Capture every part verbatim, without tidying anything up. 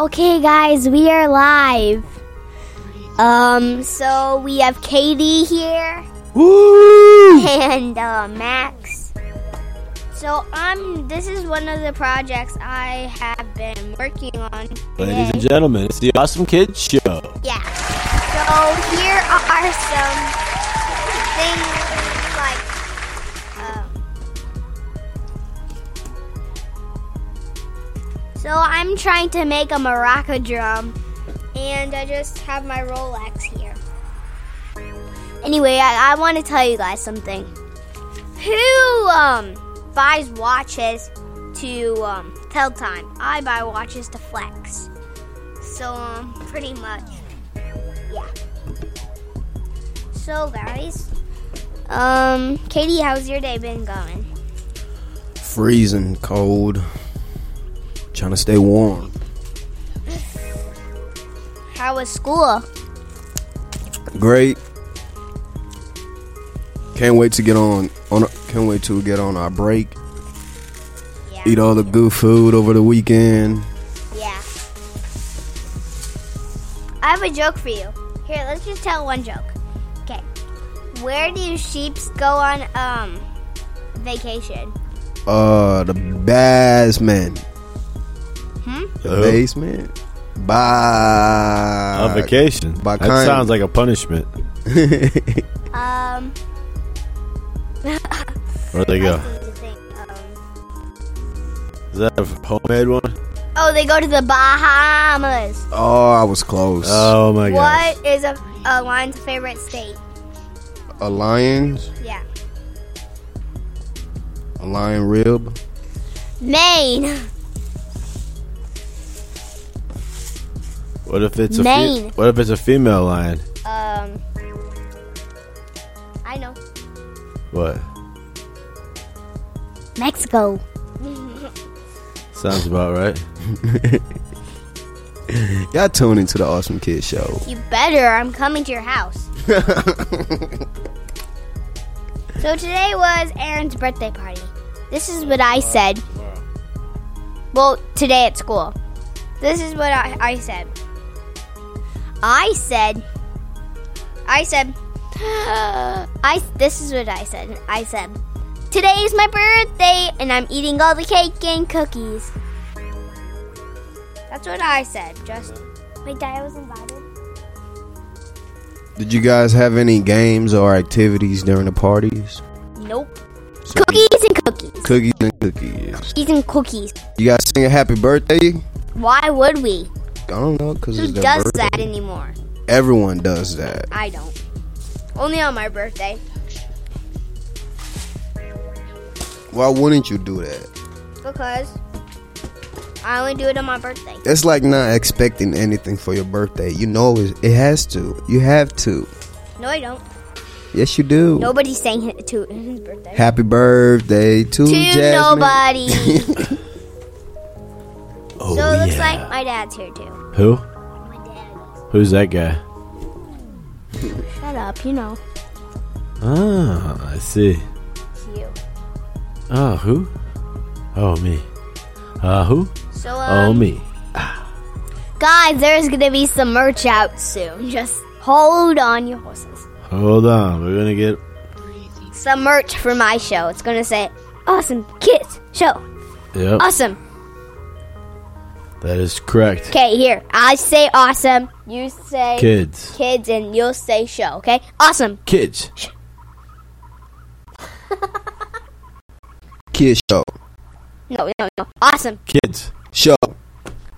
Okay, guys, we are live. Um, so we have Katie here. Woo! And uh, Max. So um, this is one of the projects I have been working on today. Ladies and gentlemen, it's the Awesome Kids Show. Yeah. So here are some things like So I'm trying to make a maraca drum, and I just have my Rolex here. Anyway, I, I want to tell you guys something. Who um, buys watches to um, tell time? I buy watches to flex. So um, pretty much, yeah. So guys, um, Katie, how's your day been going? Freezing cold. Trying to stay warm. How was school? Great. Can't wait to get on. on can't wait to get on our break. Yeah. Eat all the good food over the weekend. Yeah. I have a joke for you. Here, let's just tell one joke. Okay. Where do sheeps go on um vacation? Uh, the Batman. The oh. basement by a vacation. By that kind. Sounds like a punishment. um, where'd they go? Um, Is that a homemade one? Oh, they go to the Bahamas. Oh, I was close. Oh my god! What gosh. is a, a lion's favorite state? A lion's? Yeah. A lion rib? Maine. What if it's a fe- what if it's a female lion? Um, I know. What? Mexico. Sounds about right. Y'all tune into the Awesome Kids Show. You better. I'm coming to your house. So today was Aaron's birthday party. This is what I said. Well, today at school. This is what I, I said. I said, I said, I. This is what I said. I said, today is my birthday, and I'm eating all the cake and cookies. That's what I said. Just wait, I was invited. Did you guys have any games or activities during the parties? Nope. So cookies we, and cookies. Cookies and cookies. Cookies and cookies. You guys sing a happy birthday? Why would we? I don't know, because who does birthday. That anymore? Everyone does that. I don't. Only on my birthday. Why wouldn't you do that? Because I only do it on my birthday. It's like not expecting anything for your birthday. You know it has to. You have to. No, I don't. Yes, you do. Nobody sang it to his birthday. Happy birthday to, to Jasmine. Nobody. Oh, so it looks yeah. like my dad's here too. Who? My dad. Who's that guy? Shut up, you know. Ah, I see. It's you. Ah, who? Oh, me. Ah, uh, who? So, um, oh, me. Ah. Guys, there's going to be some merch out soon. Just hold on your horses. Hold on. We're going to get some merch for my show. It's going to say, Awesome Kids Show. Yep. Awesome. That is correct. Okay, here. I say awesome. You say kids. Kids, and you'll say show, okay? Awesome. Kids. Kids Show. No, no, no. Awesome Kids Show.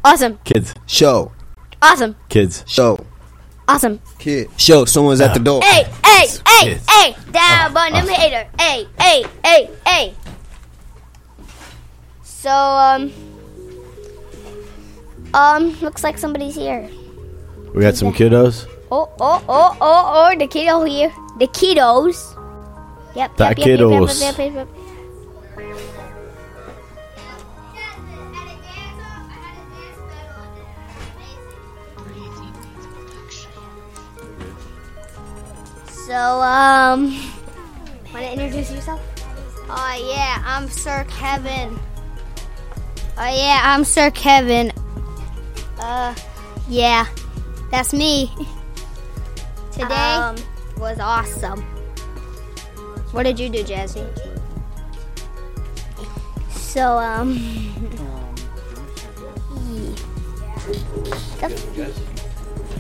Awesome Kids Show. Awesome Kids Show. Awesome Kid Show. Someone's uh, at the door. Hey, hey, hey, hey! Down on them hater. Hey, hey, hey, hey! So um, um, looks like somebody's here. We got some kiddos. Oh, oh, oh, oh, oh! The kiddo here. The kiddos. Yep. The yep, yep, kiddos. Yep, yep, yep, yep, yep. So, um, want to introduce yourself? Oh, yeah, I'm Sir Kevin. Oh, yeah, I'm Sir Kevin. Uh, yeah, that's me. Today um, was awesome. What did you do, Jazzy? So, um, you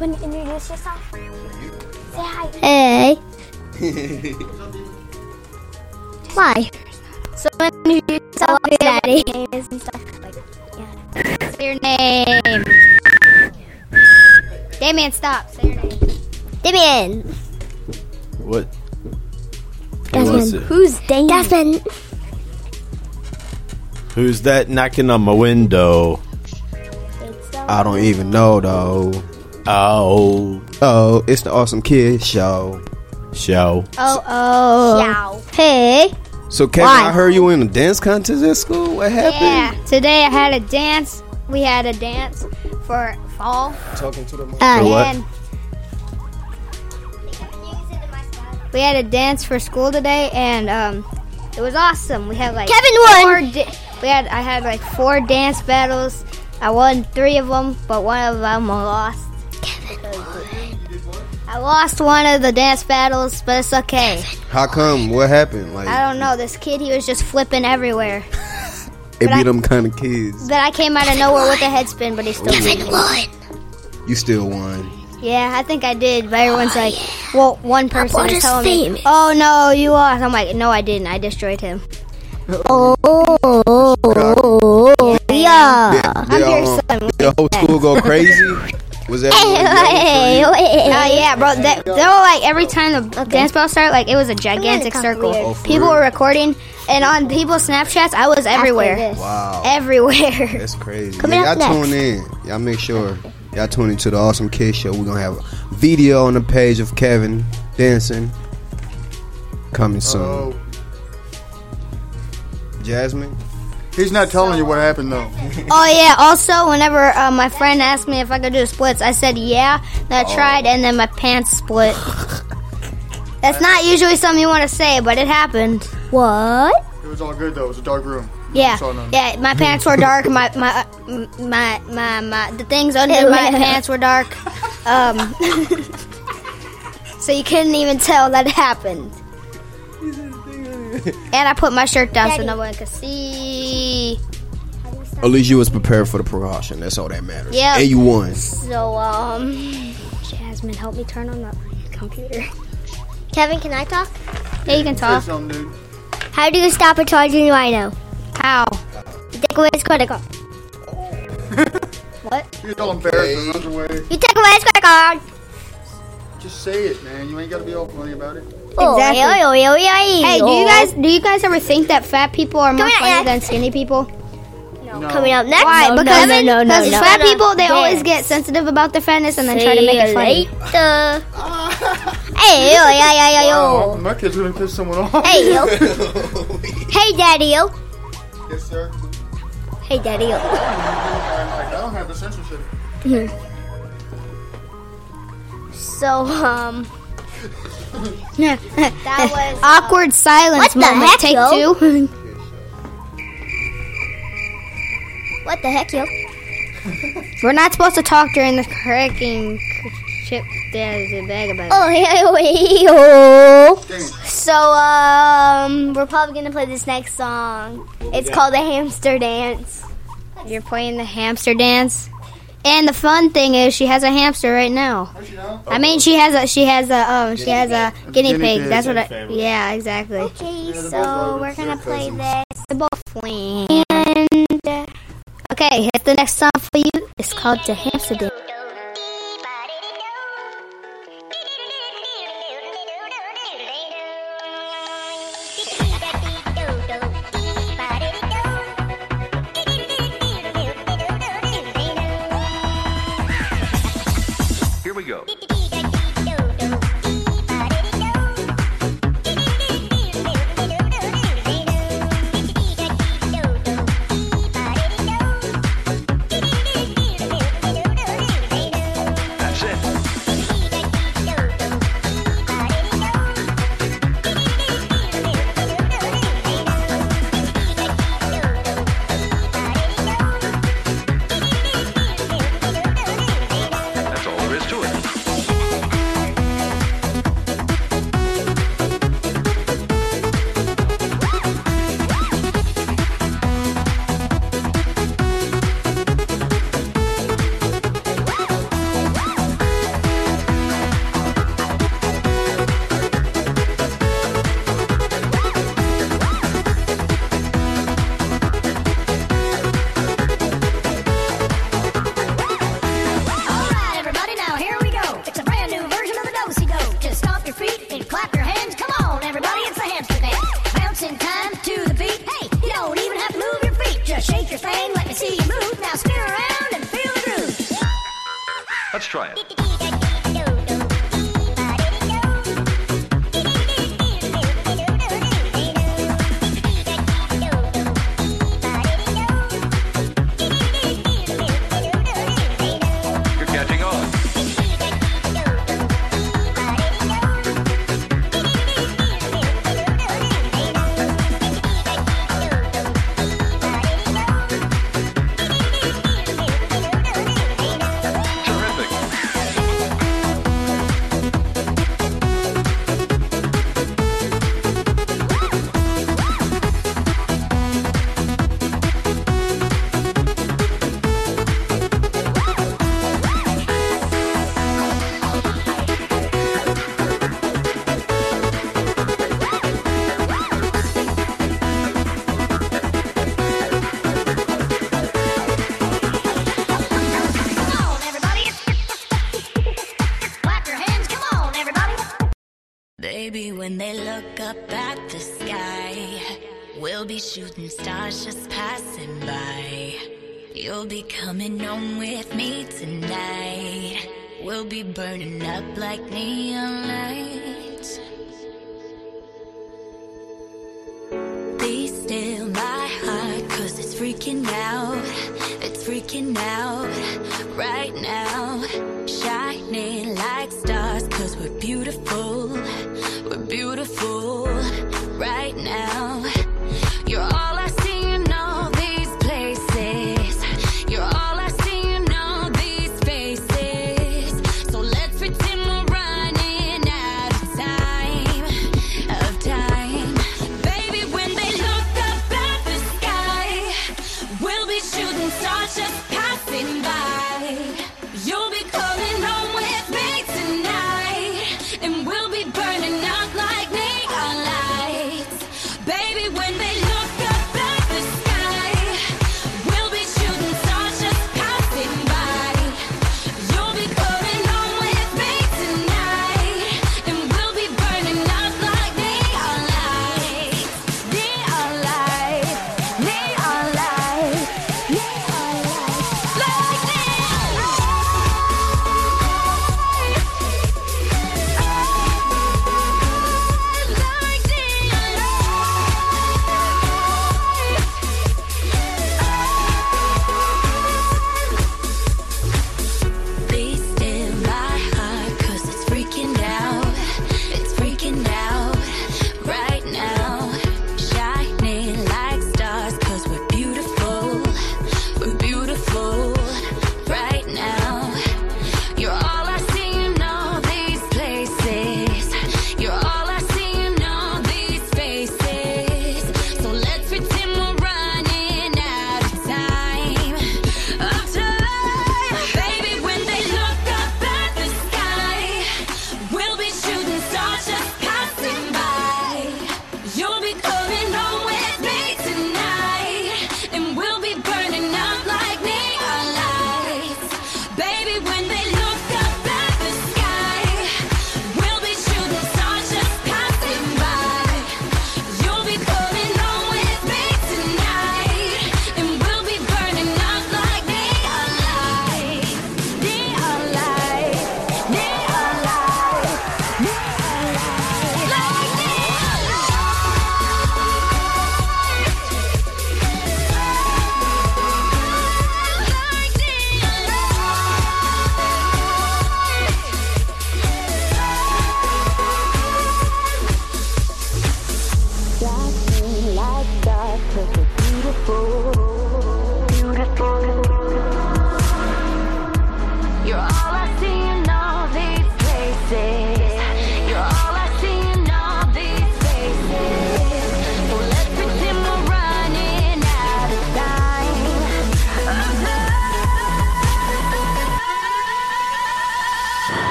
want to introduce yourself? Say hi. Hey. Why? So when you tell me daddy names and stuff like that. Say your name. Damien, stop. Say your name. Damien. What? Who Who's Damien? Desmond. Who's that knocking on my window? It's so I don't even know though. Oh. Oh, it's the Awesome Kids Show. Show. Oh, oh. Show. Hey. So, Kevin, Why? I heard you were in a dance contest at school. What happened? Yeah, today I had a dance. We had a dance for fall. Talking to the mic. Uh, what? We had a dance for school today, and um, it was awesome. We had like Kevin won. Four da- we had I had like four dance battles. I won three of them, but one of them I lost. I lost one of the dance battles, but it's okay. How come? What happened? Like I don't know. This kid, he was just flipping everywhere. It be them kind of kids. But I came out of nowhere won. with a headspin, but he still Kevin won. You still won. Yeah, I think I did. But everyone's oh, like, yeah. well, one person is telling famous. me, "Oh no, you lost." I'm like, "No, I didn't. I destroyed him." Oh, yeah. Did, did I'm your um, son. Did the whole school go crazy? Was that hey, oh uh, yeah, bro. That, they were like every time the okay. dance ball started, like it was a gigantic circle. Oh, people real? were recording, and on people's Snapchats, I was everywhere. Wow, everywhere. That's crazy. Come yeah, y'all next. tune in. Y'all make sure y'all tune into the Awesome Kids Show. We're gonna have a video on the page of Kevin dancing coming soon. Oh. Jasmine. He's not telling so, you what happened, though. Oh, yeah. Also, whenever uh, my friend asked me if I could do splits, I said, yeah. And I oh. tried, and then my pants split. That's not usually something you want to say, but it happened. What? It was all good, though. It was a dark room. Yeah. Yeah, my pants were dark. My, my, my, my, my, the things under my pants were dark. Um, so you couldn't even tell that it happened. And I put my shirt down Daddy. so no one could see. At least you was prepared for the precaution. That's all that matters. Yeah. And you won. So, um... Jasmine, help me turn on the computer. Kevin, can I talk? Yeah, you can talk. How do you stop a charging rhino? How? You take away his credit card. What? You're all embarrassed. Runs away. You take away his credit card. Just say it, man. You ain't got to be all funny about it. Exactly. Oh, yo, yo, yo, yo. Hey, do you guys do you guys ever think that fat people are more funny than skinny people? No. no. Coming up next. Why? No, because no, no, no, no, fat no. people they yes. always get sensitive about their fatness and then See try to make it funny. Hey, yo, yo, yo, yo, yo. Wow, my kid's gonna piss someone off. Hey, yo. Hey, Daddy, yo. Yes, sir. Hey, Daddy, yo. I don't have the censorship. So, um. That was awkward uh, silence. What the moment. heck, Take yo? Two. What the heck, yo? We're not supposed to talk during the cracking chip. There's a bag about it. Oh, hey, oh, hey, oh. So, um, we're probably gonna play this next song. It's called the Hamster Dance. You're playing the Hamster Dance. And the fun thing is, she has a hamster right now. I mean, she has a she has a um she has a guinea pig. That's what. I, yeah, exactly. Okay, so we're gonna play this. Queen. And, okay, here's the next song for you. It's called The Hamsterdam. Shooting stars just passing by. You'll be coming home with me tonight. We'll be burning up like neon lights. Be still, my heart, cause it's freaking out. It's freaking out right now. Shining like stars, cause we're beautiful. We're beautiful right now. You're all I see in all these places. You're all I see in all these faces. So let's pretend we're running out of time, of time. Baby, when they look up at the sky, we'll be shooting stars just passing by. You'll be coming home with me tonight, and we'll be burning up like neon.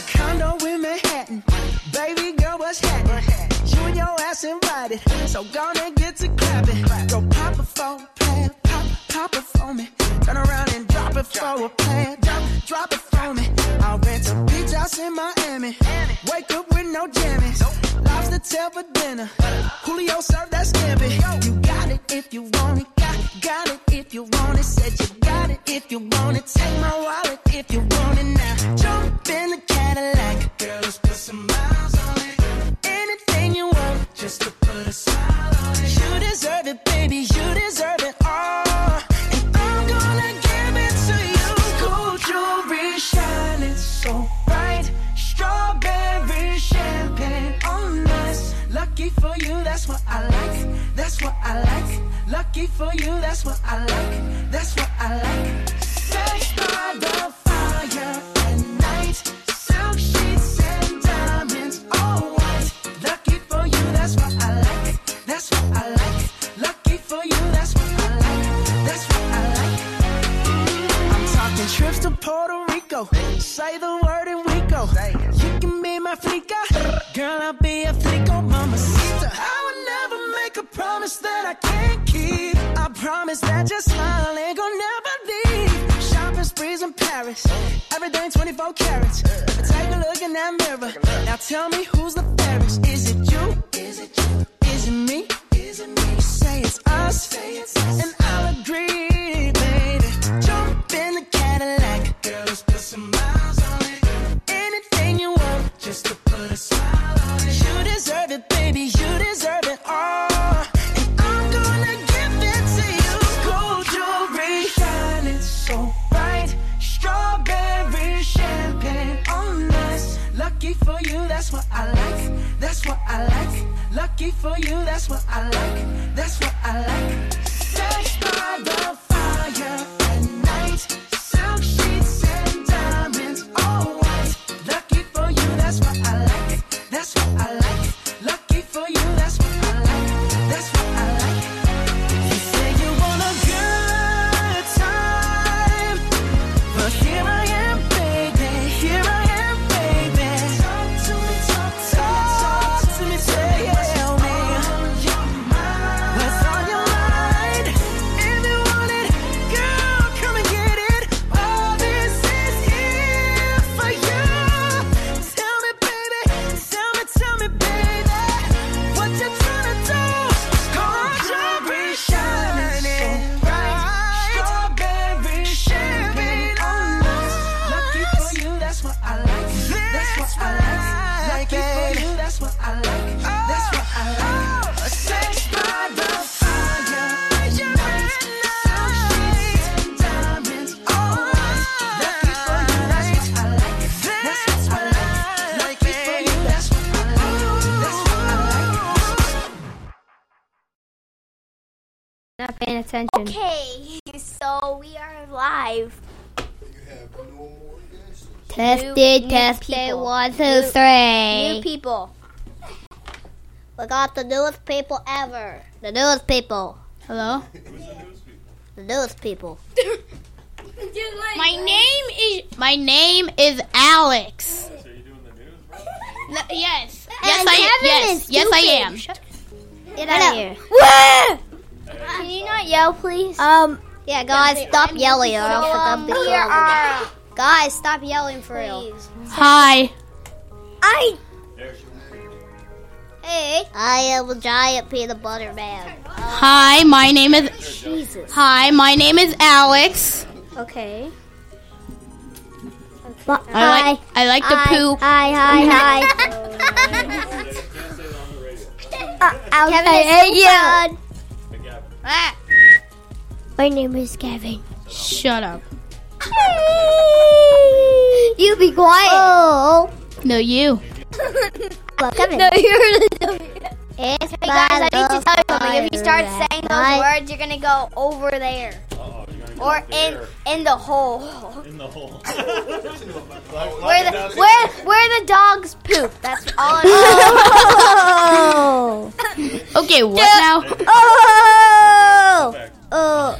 a condo in Manhattan. Baby girl, what's happening? You and your ass invited, so gonna get to clapping. Go pop a phone, pad, pop, pop it for me. Turn around and drop it for a plan. Drop, drop it for me. I'll rent a beach house in Miami. Wake up with no jammies. Lobster tail for dinner. Julio served that scampi. You got it if you want it. Got, got it if you want it. Said you got it if you want it. Take my wallet if you want it now. Jump in the Cadillac. Girl, let's put some miles on it. Anything you want, just to put a smile on it. You deserve it, baby. You deserve it all. And I'm gonna give it to you. Cool jewelry shining so bright. Strawberry champagne on us. Lucky for you, that's what I like. That's what I like. Lucky for you, that's what I like. That's what I like. Sex by the fire at night. Silk sheets and diamonds, all white. Lucky for you, that's what I like. That's what I like. Lucky for you, that's what I like. That's what I like. I'm talking trips to Puerto Rico. Say the word and we go. You can be my flica. Girl, I'll be a flico, mama, sister. I would never make a promise that I can't keep. I promise that your smile ain't gonna never leave. Shopping sprees in Paris. Everything twenty-four carats. But take a look in that mirror. Now tell me who's the fairest. Is it you? Is it you? Is it me? Is it me? You say it's us. Say it's us. And I'll agree, baby. Jump in the Cadillac. Girl, let's put some miles on it. Anything you want, just to put a smile on it. You deserve it, baby, you deserve it all. And I'm gonna give it to you. Gold jewelry shining so bright. Strawberry champagne on us. Lucky for you, that's what I like. That's what I like. Lucky for you, that's what I like. That's what I like. Sex by the fire at night. Silk sheets and diamonds, all white. Lucky for you, that's what I like. That's what I like. Lucky for you, that's what I like. That's what I like. You say you want a good time, but here I am, baby. Here I am, baby. Talk to me, talk to me, talk to me, tell me what's on your mind. If you want it, girl, come and get it. All this is here for you. Tell me, baby. Tell me, tell me, baby. What you tryna do? Gold jewelry shining so bright. Strawberry champagne on us. Lucky for you, that's what I like. That's what I like. Lucky for you, that's what I like. That's what I like. Sex by the fire at night. Silk sheets and diamonds, all white. Lucky for you, that's what I like. That's what I like. Lucky for you, that's what I like. That's what I like. Not paying attention. Okay, so we are live. Tested, tested, one, two, three. New people. We got the newest people ever. The newest people. Hello? The newest people. My name is my name is Alex. So you're doing the news, right? No, yes. Yes, I am. Yes, yes, I am. Get out of here. Can you not yell, please? Um, yeah, guys, stop yelling or else I'm gonna be yelling. Guys, stop yelling for real. Hi. I Hey. I am a giant peanut butter man. Hi, my name is Jesus. Hi, my name is Alex. Okay. Okay. I like I like to poop. Hi, hi, hi. Kevin is so fun. My name is Kevin. Shut up. You be quiet. Oh. No, you. Well, Kevin. No, you're the dummy. It's hey guys, I need to tell you something. If you start saying those words, you're gonna go over there. Uh-oh, you're gonna go or in there. in the hole. In the hole. where the where where the dogs poop. That's all I know. Oh. Okay, what now? Oh. Oh.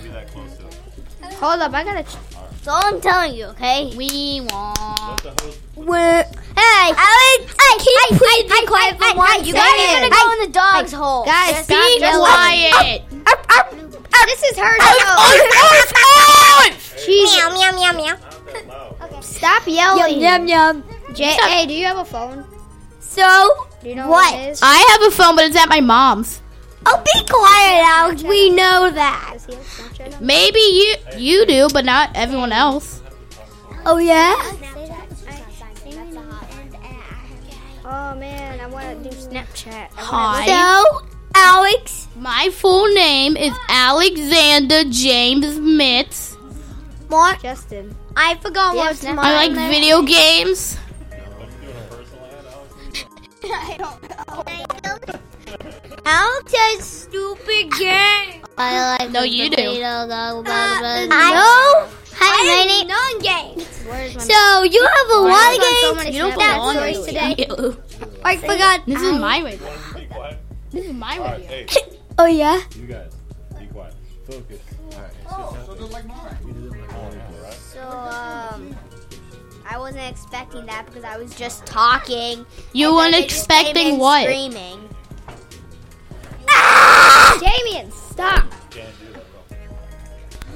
Hold up, I gotta. Ch- That's all I'm telling you, okay? We want. Let the host. Where. Hey, Alex, hey, can you hey, please hey, be quiet hey, for hey, one You guys are going to go hey, in the dog's hey, hole. Guys, just be quiet. Uh, uh, uh, uh, this is her dog. She's meow, meow, meow, meow. Okay. Stop yelling. Yum, yum, yum. Jay, hey, do you have a phone? So, do you know what? what it is? I have a phone, but it's at my mom's. Oh, be quiet, Alex. We know that. Maybe you you do, but not everyone else. Oh, yeah? Oh, man, I want to do Snapchat. Hi. So, Alex. My full name is Alexander James Mitz. What? Justin. I forgot what's my name. I like there. video games. I don't know. Alex says stupid game. I like no, you do. Uh, no. I have none games. So you have a Why lot of games. So you don't belong here today. I forgot. This is my radio. This is my radio. Right, hey. Oh yeah. You guys, be quiet. Focus. All right. Oh, so just like mine. So um. I wasn't expecting that because I was just talking. You weren't expecting what? Screaming. Ah! Damien, stop.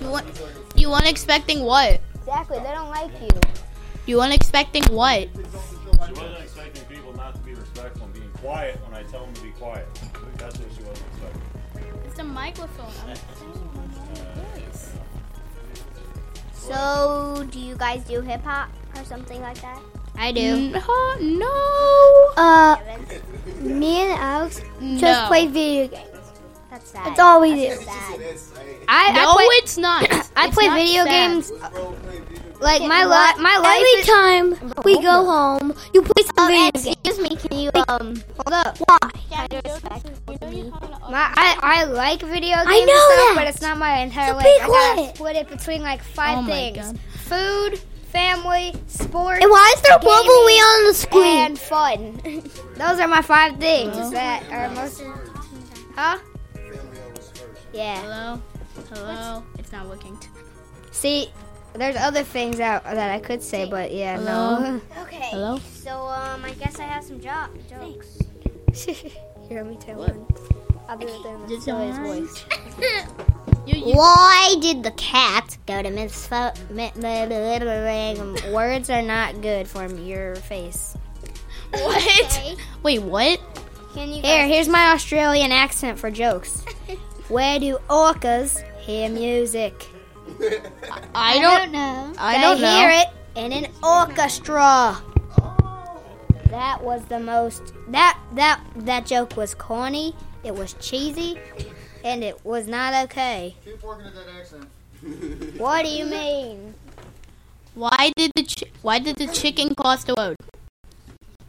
You weren't you weren't expecting what? Exactly, they don't like you. You weren't expecting what? She wasn't expecting people not to be respectful and being quiet when I tell them to be quiet. That's what she wasn't expecting. It's a microphone. I'm voice. So, do you guys do hip hop or something like that? I do. No. no. Uh, me and Alex no. just play video games. That's sad. That's all we That's do. Sad. I, I no, play, it's not. I it's play not video sad. games. Like my life. My life. Every time we go home, you play some video games. Excuse me. Can you um hold up? Why? Yeah, you know you my, I I like video games. I know stuff, that. But it's not my entire so life. I gotta split it between like five oh things: God. food, family, sports, and why is there a bubble wheel on the screen? And fun. Those are my five things. Hello? That are most. Huh? Yeah. Hello. Hello. What's... It's not working. See, there's other things that that I could say, but yeah, Hello? no. Okay. Hello. So um, I guess I have some jo- jokes. Hear me tell one. I'll do it in Zoe's voice. You, you. Why did the cat go to Miss Fo- mi- blah, blah, blah, blah, blah. Words are not good for your face. What? Okay. Wait, what? Can you Here, here's my Australian accent for jokes. Where do orcas hear music? I, I, don't, I don't know. I don't know. They hear it in an orchestra. Oh. That was the most... That, that, that joke was corny. It was cheesy. And it was not okay. Keep working at that accent. What do you mean? Why did the chi- Why did the chicken cross the road?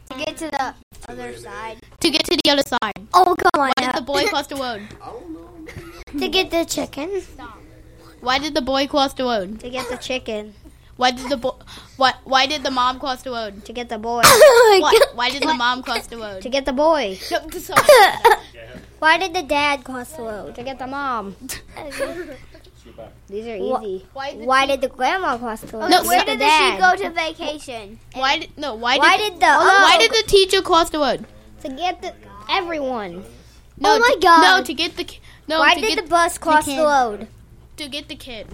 To get to the other side. To get to the other side. Oh come on! Why up. did the boy cross the road? I don't know. To get the chicken. Stop. Why did the boy cross the road? To get the chicken. Why did the bo- What? Why did the mom cross the road? To get the boy. What? Why did the mom cross the road? To get the boy. No, sorry. Why did the dad cross the road? To get the mom. These are easy. Why did, why did the grandma cross the road? No, where did the she go to vacation? Why did no? Why, why did, did the? Oh, why did the teacher cross the road? To get the everyone. No, oh my God! To, no, to get the. No, why to did get the bus cross the, the road? To get the kid.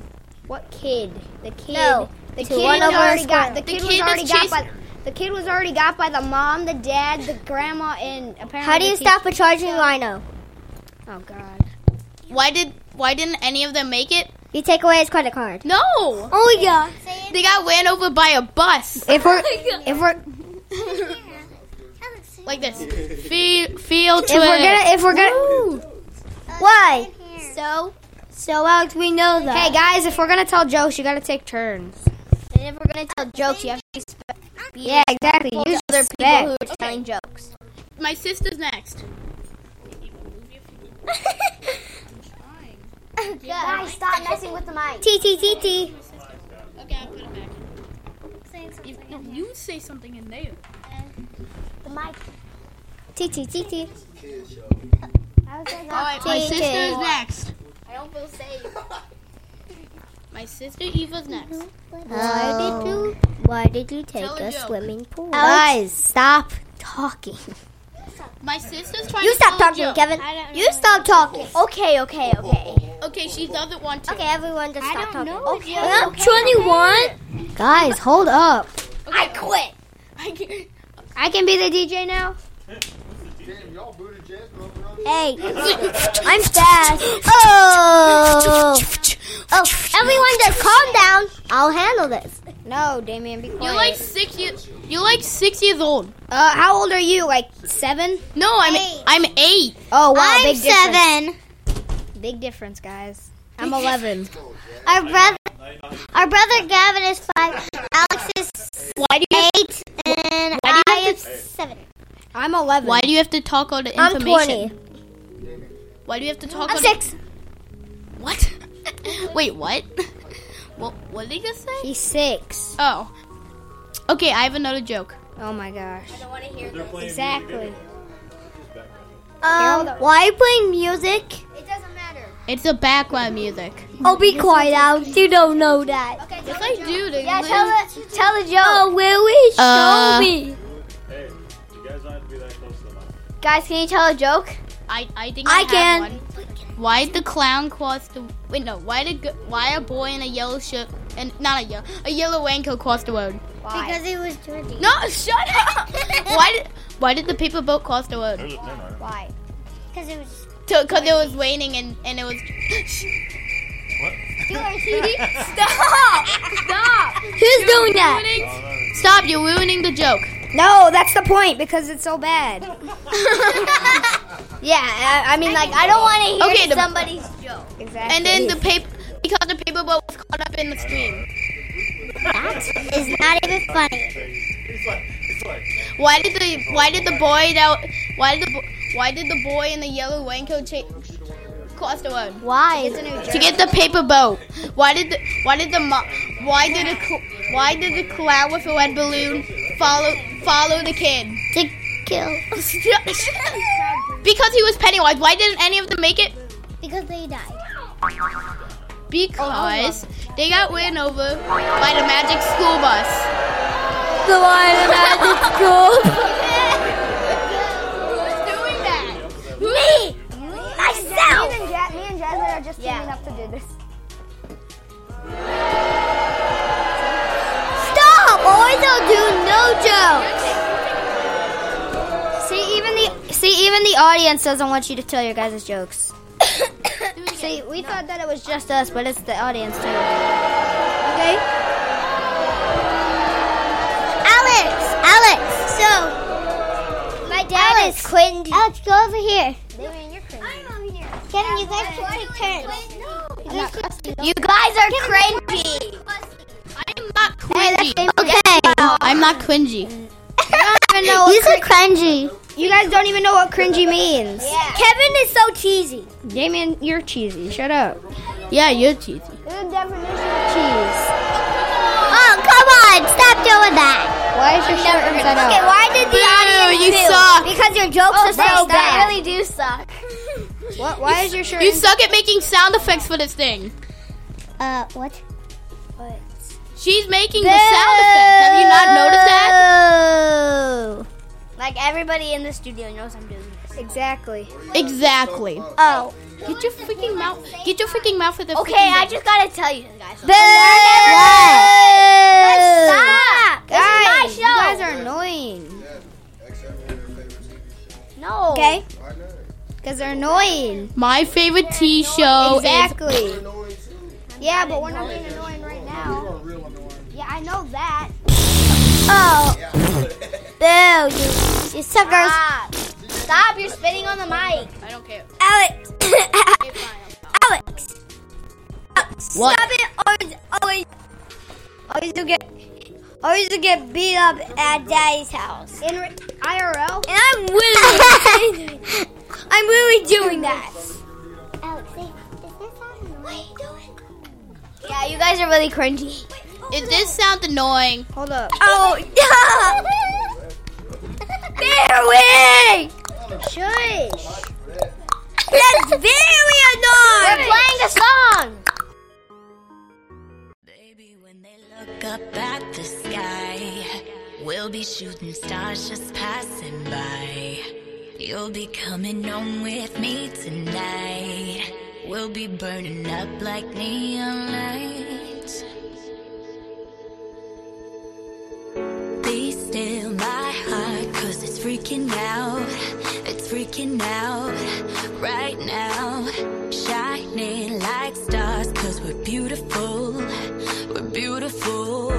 What kid? The kid. No, the kid was already got. The kid was already got by. The kid was already got by the mom, the dad, the grandma, and apparently. How do you stop a charging rhino? Oh God! Why did Why didn't any of them make it? You take away his credit card. No! Oh yeah! They got ran over by a bus. If we're if we're like this, feel feel to it. If we're gonna if we're gonna why? So so Alex, we know that. Hey guys, if we're gonna tell jokes, you gotta take turns. And if we're gonna tell jokes, you have to. Sp- Yeah, exactly. Use other people who are telling okay. jokes. My sister's next. Guys, stop messing with the mic. T T T T. Okay, I'll put it back. Say something. No, you say something in there. The mic. T T T T. All right, my sister's next. I don't feel safe. My My sister Eva's next. Why did you? Why did you take a, a swimming pool? Guys, stop talking. My sister's trying you to stop talking, joke. Kevin. You know. Stop talking. Okay, okay, okay. Okay, she doesn't want to. Okay, everyone just I stop talking. Know, okay. I'm okay. twenty-one. Guys, hold up. Okay. I quit. I can, I can be the D J now. Damn, y'all booted jazz over. Hey, I'm fast. Oh. Oh, everyone just calm down. I'll handle this. No, Damien, be quiet. You're like six years. You're like six years old. Uh, how old are you? Like seven? No, I'm eight. I'm eight. Oh wow, I'm big difference. Seven. Big difference, guys. I'm eleven. Our brother, our brother Gavin is five. Alex is why do you eight, have, and why do you I have to, am seven. I'm eleven. Why do you have to talk all the information? I'm twenty. Why do you have to talk? I'm all six. The, what? Wait, what? What, what did he just say? He's six. Oh. Okay, I have another joke. Oh my gosh. I don't want to hear this. Exactly. Um, why are you playing music? It doesn't matter. It's a background music. Oh, be quiet out. You don't know that. Okay, tell yes, I do. Yeah, tell the, tell the joke. Oh, Willie, show uh, me. Hey, you guys don't have to be that close to the mic. Guys, can you tell a joke? I, I think I, I can. Have one. Why did the clown cross the wait no? Why did why a boy in a yellow shirt and not a yellow a yellow raincoat cross the road? Why? Because it was dirty. No, shut up! why did why did the paper boat cross the road? Why? Because it was. Because it was raining and and it was. What? Stop! Stop! Who's you're doing that? Ruining, stop! You're ruining the joke. No, that's the point because it's so bad. Yeah, I, I mean, like, I don't want to hear okay, the, somebody's joke. Exactly. And then the paper, because the paper boat was caught up in the stream. That is not even funny. Why did the Why did the boy that Why did the Why did the boy in the yellow raincoat cha- cross the road? Why? To get the paper boat. Why did the Why did the Why did a Why did the clown with a red balloon follow follow the kid? To kill. Because he was Pennywise. Why didn't any of them make it? Because they died. Because they got ran over by the magic school bus. The line of magic school Who's doing that? Me! Myself! Me and, ja- me and Jasmine are just yeah. teaming up to do this. Stop! Or they'll do no jokes. See, even the see, even the audience doesn't want you to tell your guys' jokes. See, we no. thought that it was just us, but it's the audience too. Okay. Alex, Alex. So, my dad Alex. Is cringe. Alex, go over here. Damien, you're cringe. I'm over here. Kevin, you guys can take turns. No. You guys are cringy. I'm not cringy. Hey, okay. No, I'm not cringy. These cr- are cringy. You guys don't even know what cringy means. Yeah. Kevin is so cheesy. Damien, you're cheesy. Shut up. Yeah, you're cheesy. There's a definition of cheese. Oh, come on. Stop doing that. Why is your shirt upside down? Okay, why did the audience do? You suck. Because your jokes oh, are so bad. You really do suck. What? Why is your shirt... You suck at making sound effects for this thing. Uh, what? What? She's making Boo! The sound effects. Have you not noticed that? Like everybody in the studio knows I'm doing this. Exactly. Exactly. Oh, get your freaking mouth! Get your freaking mouth with the. Okay, I just gotta tell you guys. Boo! Let's stop. Guys, this is my show. You guys are annoying. No. Okay. Because they're annoying. My favorite T show. Exactly. Is yeah, but we're not being annoying right now. Yeah, I know that. Oh. Boo, you, you suckers. Stop. Stop, you're spitting on the mic. I don't care. Alex. Alex. Alex. What? Stop it. Always, always, always do get, always do get beat up at Daddy's house. In re- I R L? And I'm really, I'm really doing that. Alex, is that sound? What are you doing? Yeah, you guys are really cringy. It did sound annoying. Hold up. Oh, yeah. Very. Shush. That's very annoying. We're playing a song. they look up at the sky, we'll be shooting stars just passing by. You'll be coming home with me tonight. We'll be burning up like neon lights. Be still, my heart, cause it's freaking out. It's freaking out right now. Shining like stars, cause we're beautiful. We're beautiful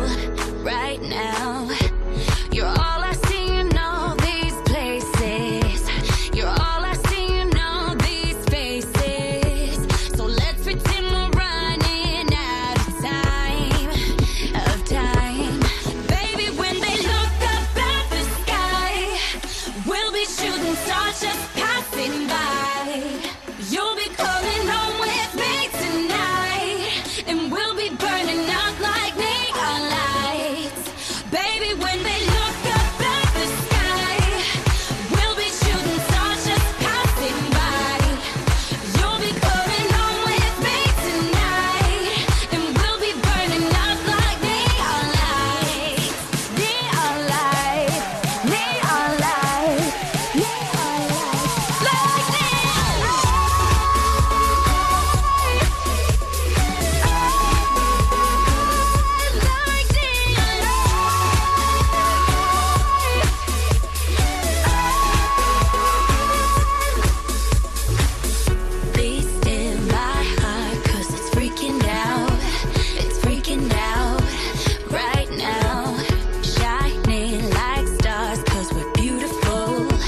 right now. You're all I see in all these places. You're all I see in all these faces. So let's pretend we're running out of time, of time. Baby, when they look up at the sky, we'll be shooting stars just passing by. You'll be calling home with me tonight, and we'll be burning up like neon lights. Baby, when they look up at the sky, we'll be shooting stars just passing by. You'll be coming home with me tonight, and we'll be burning up like neon lights. Neon lights, neon lights, neon lights, like neon lights. Like neon lights. Be still, my heart, cause it's freaking out. It's freaking out right now. Shining like stars, cause we're beautiful. We're beautiful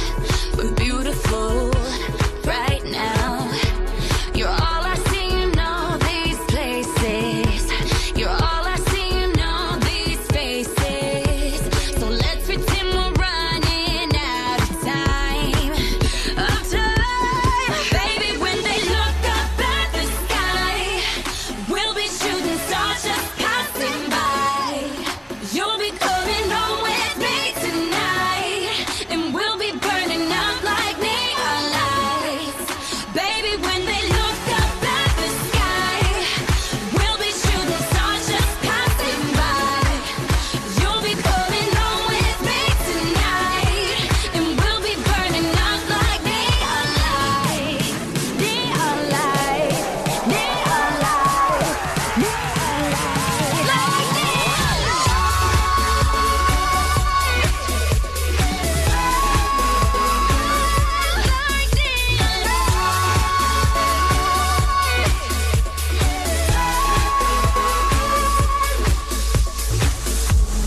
right now. You're all I see in all these places. You're all I see in all these faces. So let's pretend we're running out of time, of time. Baby, when they look up at the sky, we'll be shooting stars just passing by. You'll be coming home with me tonight, and we'll be burning up like neon lights. Baby, when they look up at the sky, we'll be shooting stars just passing by. You'll be coming home with me tonight, and we'll be burning up like neon lights. Neon lights, neon lights, neon lights, like neon lights. Like neon lights. Shining like stars, 'cause we're beautiful, beautiful. You're all I see in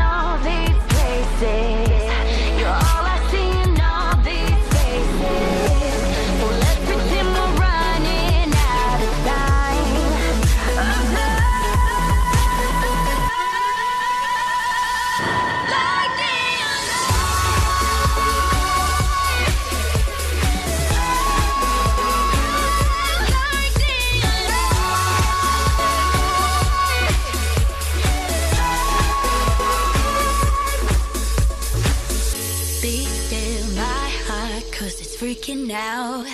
all these places. You're all I see in all these faces. So let's pretend we're running out of time, of time. Like neon lights. Like neon lights. Be still, my heart, cause it's freaking out.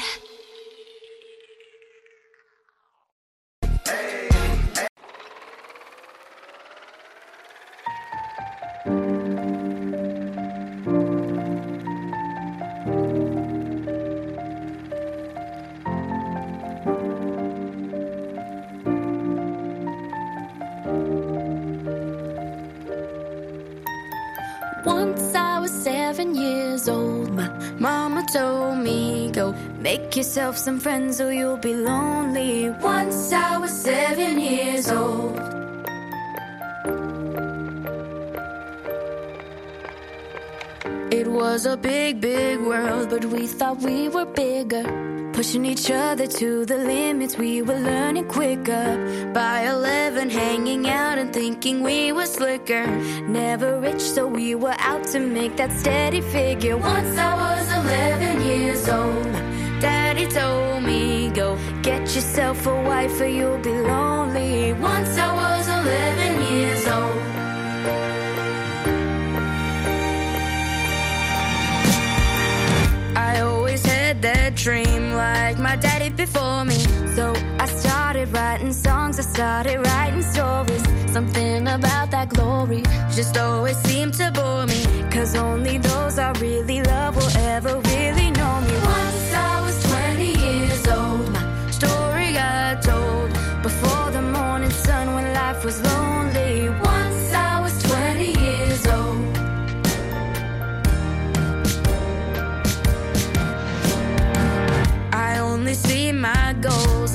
Once I was seven years old, my mama told me, go make yourself some friends or you'll be lonely. Once I was seven years old. It was a big, big world, but we thought we were bigger. Pushing each other to the limits, we were learning quicker. By eleven, hanging out and thinking we were slicker. Never rich, so we were out to make that steady figure. Once I was eleven years old, Daddy told me, go get yourself a wife or you'll be lonely. Once I was eleven years old. before me. So I started writing songs, I started writing stories. Something about that glory just always seemed to bore me. Cause only those I really love will ever really know me. Once I was twenty years old, my story got told. Before the morning sun when life was lonely. Once I was twenty years old. I only see my goals,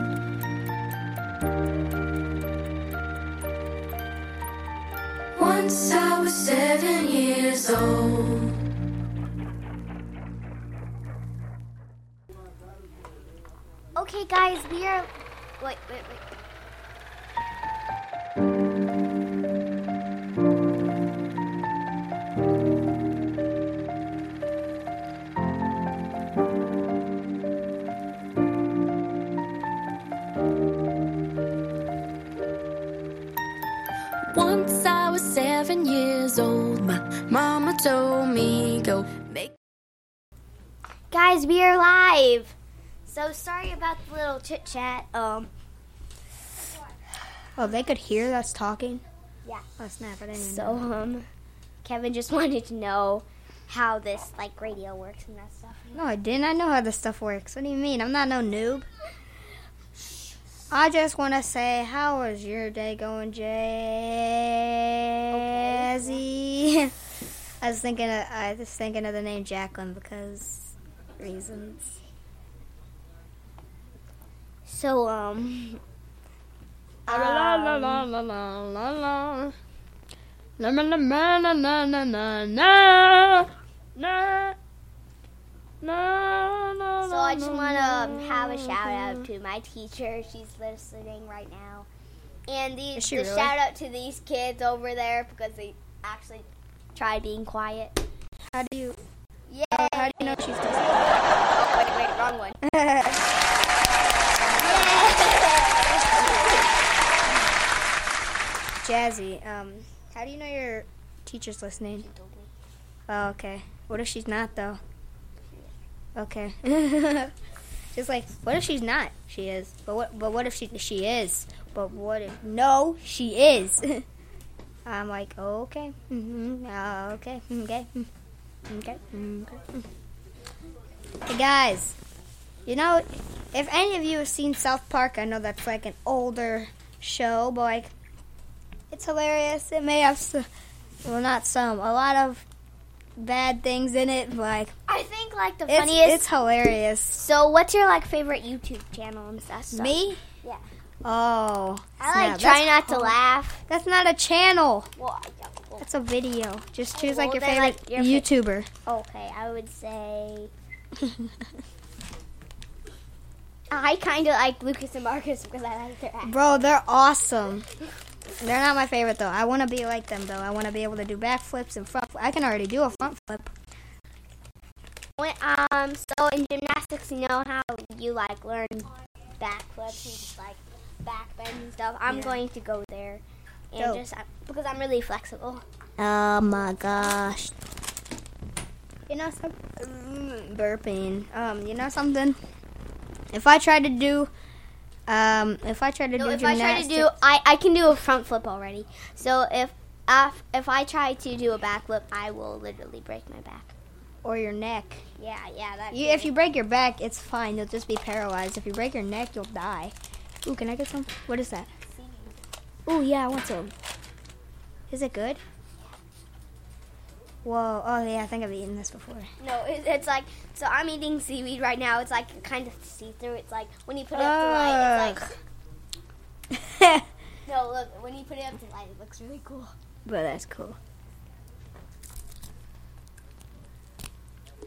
Once I was seven years old. Okay, guys, we are. Wait, wait, wait. Once I was seven years old, my mama told me, go make... Guys, we are live. So sorry about the little chit-chat. Um, Oh, they could hear us talking? Yeah. Oh, snap, I didn't even know. So, um, Kevin just wanted to know how this, like, radio works and that stuff. No, I didn't. I know how this stuff works. What do you mean? I'm not no noob. I just want to say, how was your day going, Jazzy? Okay. I was thinking, of, I was thinking of the name Jacqueline because reasons. So, um, um la la la la la la la la la la la la la la la. No, no, no. So I just want to have a shout out to my teacher. She's listening right now. And the, the really? shout out to these kids over there because they actually tried being quiet. How do you? Yeah. Uh, how do you know she's listening? Oh, wait, wait, wrong one. Jazzy, um, how do you know your teacher's listening? She told me. Oh, okay. What if she's not though? Okay. Just like, what if she's not? She is. But what But what if she she is? But what if... No, she is. I'm like, okay. Mm-hmm. Uh, okay. Okay. Okay. Okay. Hey, guys. You know, if any of you have seen South Park, I know that's like an older show, but like, it's hilarious. It may have some... Well, not some. A lot of bad things in it, but like... I think think, like, the funniest... It's, it's hilarious. So what's your, like, favorite YouTube channel and stuff? So. Me? Yeah. Oh. I, snap. like, try That's not cool. to laugh. That's not a channel. Well, yeah, well. That's a video. Just choose, well, like, your favorite like, your YouTuber. Fa- okay, I would say... I kind of like Lucas and Marcus because I like their act. Bro, they're awesome. They're not my favorite, though. I want to be like them, though. I want to be able to do backflips and front flips. I can already do a front flip. When, um, so in gymnastics, you know how you, like, learn backflips and just, like, backbend and stuff? I'm yeah. going to go there and Dope. just because I'm really flexible. Oh, my gosh. You know something? Burping. Um, you know something? If I try to do, um, if I try to no, do if gymnastics. I try to do, I, I can do a front flip already. So if, if if I try to do a back flip, I will literally break my back. Or your neck. Yeah, yeah. That. You, if you break your back, it's fine. You'll just be paralyzed. If you break your neck, you'll die. Ooh, can I get some? What is that? Ooh, yeah, I want some. Is it good? Whoa, oh yeah, I think I've eaten this before. No, it, it's like, so I'm eating seaweed right now. It's like kind of see-through. It's like, when you put it up to light, it's like. No, look, when you put it up to light, it looks really cool. But that's cool.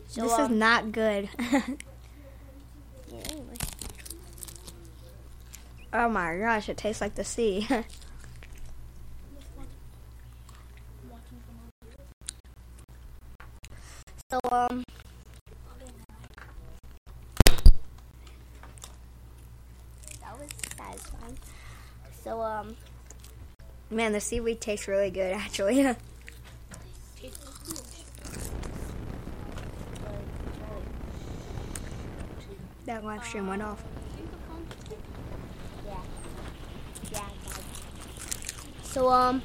So, this um, is not good. Yeah, anyway. Oh my gosh, it tastes like the sea. So, um, that was satisfying. So, um, man, the seaweed tastes really good, actually. That live stream went off. Yeah. Yeah. So, um,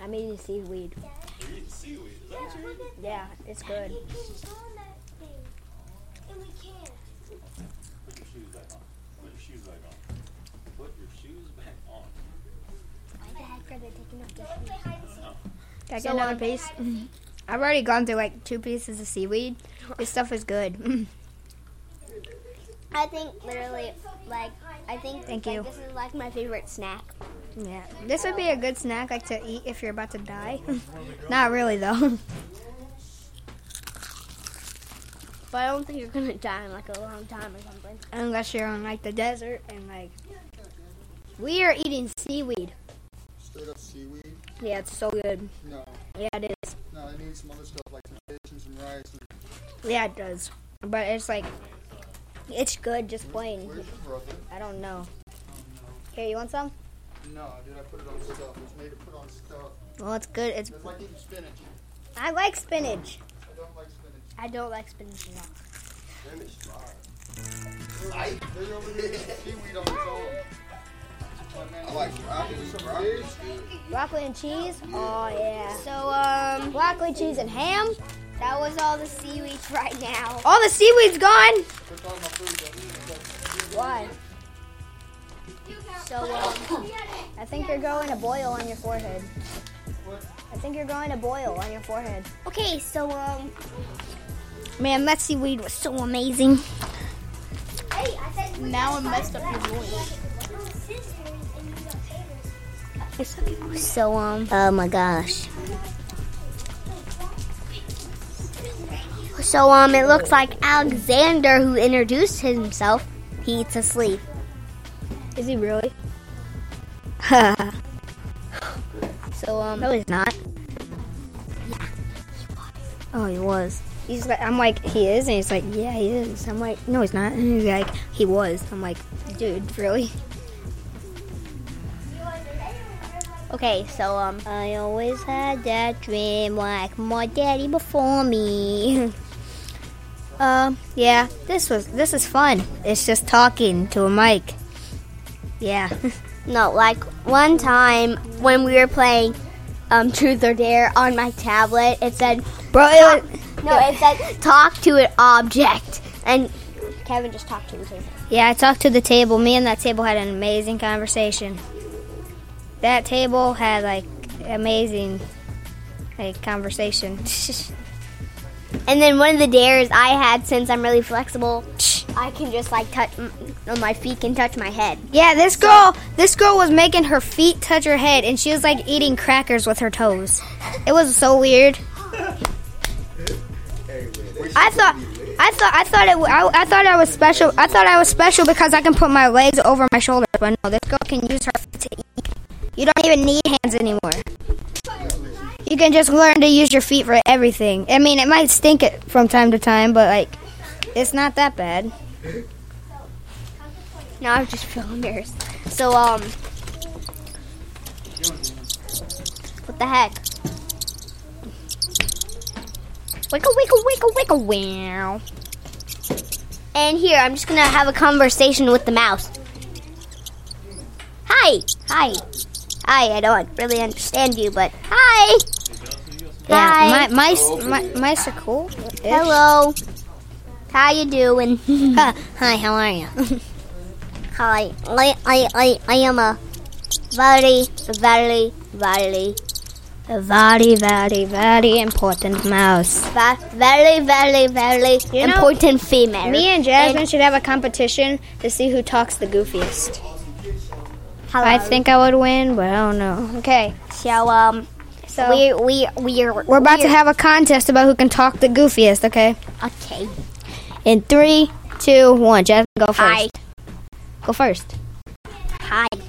I made the seaweed. You're eating seaweed, is that what you're eating? Yeah, it's good. You can own that thing. And we can. Put your shoes back on. Put your shoes back on. Put your shoes back on. Why the heck are they taking up the shoes? Can I get another piece? I've already gone through like two pieces of seaweed. This stuff is good. I think literally, like, I think Thank like, you. this is like my favorite snack. Yeah, this would be a good snack, like, to eat if you're about to die. Not really, though. But I don't think you're going to die in, like, a long time or something. Unless you're on, like, the desert and, like... We are eating seaweed. Straight up seaweed? Yeah, it's so good. No. Yeah, it is. No, it needs some other stuff, like some fish and some rice. And... Yeah, it does. But it's, like... It's good, just plain. Where's your brother? I don't know. Here, you want some? No, dude, I put it on stuff. It's made to put on stuff. Well, it's good. It's, it's like eating spinach. I like spinach. I don't like spinach. I don't like spinach at all. Spinach is fire. There's over here seaweed on its own. I like broccoli and cheese. Broccoli and cheese? Oh, yeah. So, um, broccoli, cheese, and ham? That was all the seaweed right now. All the seaweed's gone? Why? So, um, I think you're growing a boil on your forehead. I think you're growing a boil on your forehead. Okay, so, um... Man, that seaweed was so amazing. Hey, I said now I messed up your voice. So, um... Oh, my gosh. So, um, it looks like Alexander, who introduced himself, he eats a sleeve. Is he really? so, um... No, he's not. Yeah, he was. Oh, he was. He's like, I'm like, he is? And he's like, yeah, he is. I'm like, no, he's not. And he's like, he was. I'm like, dude, really? Okay, so, um... I always had that dream like my daddy before me. um, yeah, this was, this is fun. It's just talking to a mic. Yeah. No, like one time when we were playing um, Truth or Dare on my tablet, it said, "Bro, it was, no, it said talk to an object." And Kevin just talked to the table. Yeah, I talked to the table. Me and that table had an amazing conversation. That table had like amazing like conversation. And then one of the dares I had, since I'm really flexible, I can just like touch, my feet can touch my head. Yeah, this girl, this girl was making her feet touch her head, and she was like eating crackers with her toes. It was so weird. I thought, I thought, I thought it, I, I thought I was special. I thought I was special because I can put my legs over my shoulders, but no, this girl can use her feet to eat. You don't even need hands anymore. You can just learn to use your feet for everything. I mean, it might stink it from time to time, but like, it's not that bad. Now I just feel embarrassed. So, um, what the heck? Wiggle, wiggle, wiggle, wiggle, wow. And here, I'm just gonna have a conversation with the mouse. Hi, hi, hi. I don't really understand you, but hi. Yeah, hi. My, mice, my, mice are cool. Hello. How you doing? Hi, how are you? Hi, I, I, I, I am a very, very, very, very, very, very important mouse. Very, very, very you know, important female. Me and Jasmine and should have a competition to see who talks the goofiest. Hello. I think I would win, but I don't know. Okay, so um, so we we we are we're about we're, to have a contest about who can talk the goofiest. Okay. Okay. In three, two, one, Jasmine, go first. Hi. Go first. Hi. Uh,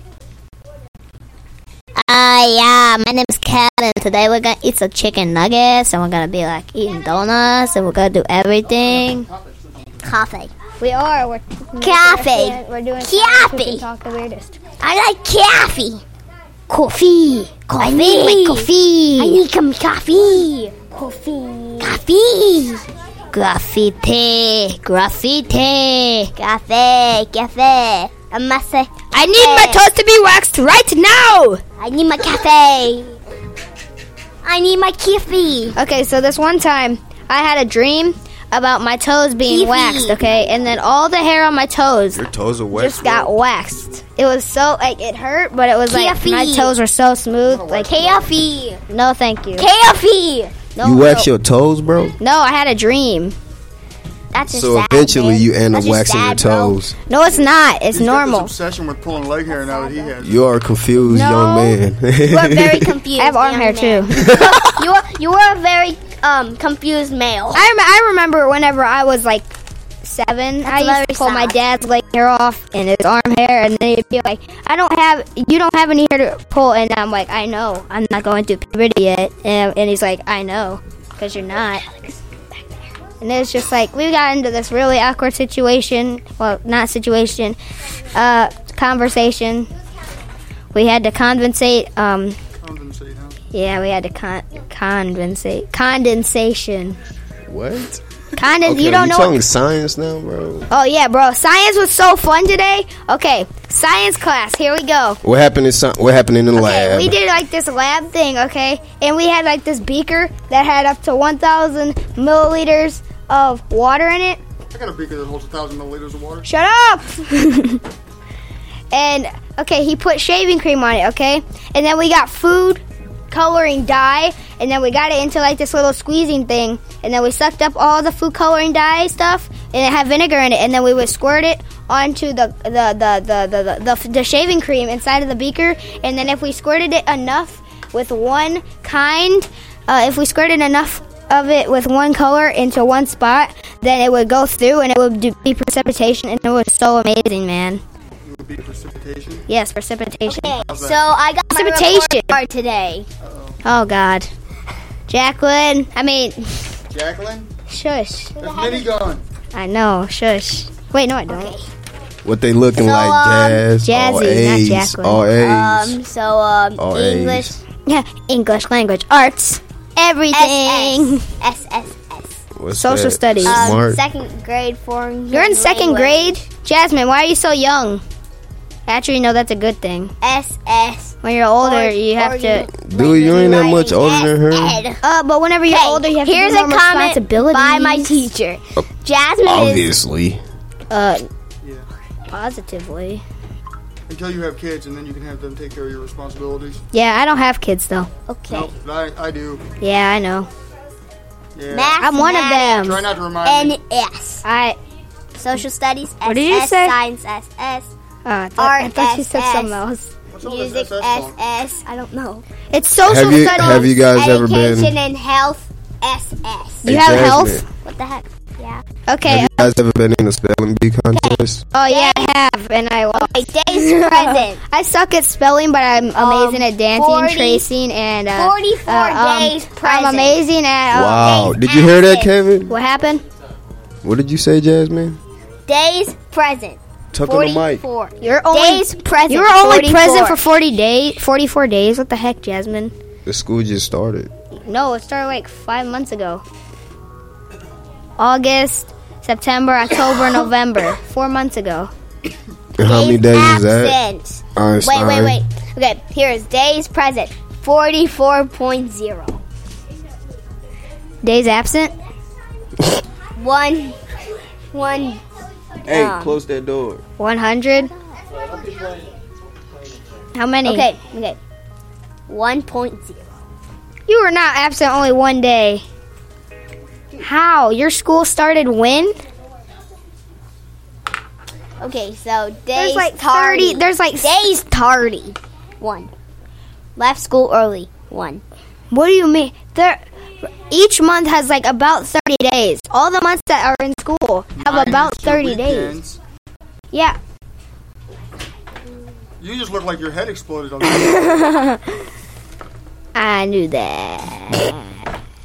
yeah, my name is Kat, and today we're gonna eat some chicken nuggets, and we're gonna be like eating donuts, and we're gonna do everything. Coffee. We are. We're coffee. We're doing coffee. Talk the weirdest. I like coffee. Coffee. Coffee. I need coffee. I need some coffee. Coffee. Coffee. Graffiti, graffiti, cafe, cafe. I must say, I need my toes to be waxed right now. I need my cafe. I need my coffee. Okay, so this one time, I had a dream about my toes being Kiffy. waxed. Okay, and then all the hair on my toes, your toes are waxed, just got waxed. It was so like it hurt, but it was Kiffy. like my toes were so smooth. Like coffee. No, thank you. Coffee. No, you wax no. your toes, bro? No, I had a dream. That's just so sad, eventually man. you end up waxing sad, your toes. Bro. No, it's not. It's He's normal. Got this obsession with pulling leg hair now that he has. You are a confused no, young man. You are very confused. I have arm hair man. too. you are you are a very um confused male. I rem- I remember whenever I was like seven, That's I used to pull soft. my dad's leg hair off and his arm hair, and then he'd be like, "I don't have, you don't have any hair to pull," and I'm like, "I know, I'm not going through puberty yet," and, and he's like, "I know, because you're not." And it's just like we got into this really awkward situation, well, not situation, uh, conversation. We had to compensate. Um, Condensate, huh? Yeah, we had to con compensate condensation. What? Kind of, okay, you don't you know. Talking science now, bro. Oh yeah, bro. Science was so fun today. Okay, science class. Here we go. What happened in so- What happened in the okay, lab? We did like this lab thing, okay, and we had like this beaker that had up to one thousand milliliters of water in it. I got a beaker that holds a thousand milliliters of water. Shut up. And okay, he put shaving cream on it, okay, and then we got food coloring dye, and then we got it into like this little squeezing thing, and then we sucked up all the food coloring dye stuff, and it had vinegar in it, and then we would squirt it onto the the the the the, the, the, the shaving cream inside of the beaker, and then if we squirted it enough with one kind, uh, if we squirted enough of it with one color into one spot, then it would go through and it would do, be precipitation, and it was so amazing, man. Be precipitation? Yes, precipitation. Okay, so I got precipitation. my report card today. Uh-oh. Oh, God. Jacqueline, I mean... Jacqueline? Shush. There's Minnie gone. I know, shush. Wait, no, I don't. Okay. What they looking so, like, um, Jazz? Jazzy, all A's, not Jacqueline. All A's. Um, so, um, all English. A's. Yeah, English language, arts, everything. S S S. What's Social that? studies. Um, second grade, foreign You're in second language. grade? Jasmine, why are you so young? Actually, no, that's a good thing. S S When you're older, or, you have to... Dude, you ain't that much older than her. Uh, but whenever you're hey, older, you have here's to do more a comment by my teacher. Uh, Jasmine Obviously. Is, uh, yeah. Positively. Until you have kids, and then you can have them take care of your responsibilities. Yeah, I don't have kids, though. Okay. No, I, I do. Yeah, I know. Yeah. Math, I'm one math. of them. Try not to remind me. N S. All right. Social studies, S S. What did you say? Science, S S. Uh, th- Art, I thought you said something else. Music, S S. I don't know. It's social have you, studies. Have you guys education ever been? Education and health, S S. You exactly. have health? What the heck? Yeah. Okay. Have you guys ever been in a spelling bee contest? Oh, yeah, I have, and I lost. Okay, days present. I suck at spelling, but I'm amazing um, at dancing, forty, tracing, and... Uh, forty-four uh, um, days present. I'm amazing at... Uh, wow. Did you hear that, Kevin? What happened? What did you say, Jasmine? Days present. Tuck on the mic. You're only, days present. You were only forty-four present for forty days. forty-four days? What the heck, Jasmine? The school just started. No, it started like five months ago. August, September, October, November. Four months ago. How many days absent. is that? Einstein. Wait, wait, wait. Okay, here is days present. forty-four point zero. Days absent? One. One. Hey, um, close that door. one hundred. How many? Okay, okay. one point zero. You were not absent only one day. How? Your school started when? Okay, so days there's like tardy. thirty, there's like days tardy. One. Left school early. One. What do you mean? There, each month has like about thirty days. All the months that are in school have Nine about thirty weekends. days. Yeah. You just look like your head exploded on the I knew that.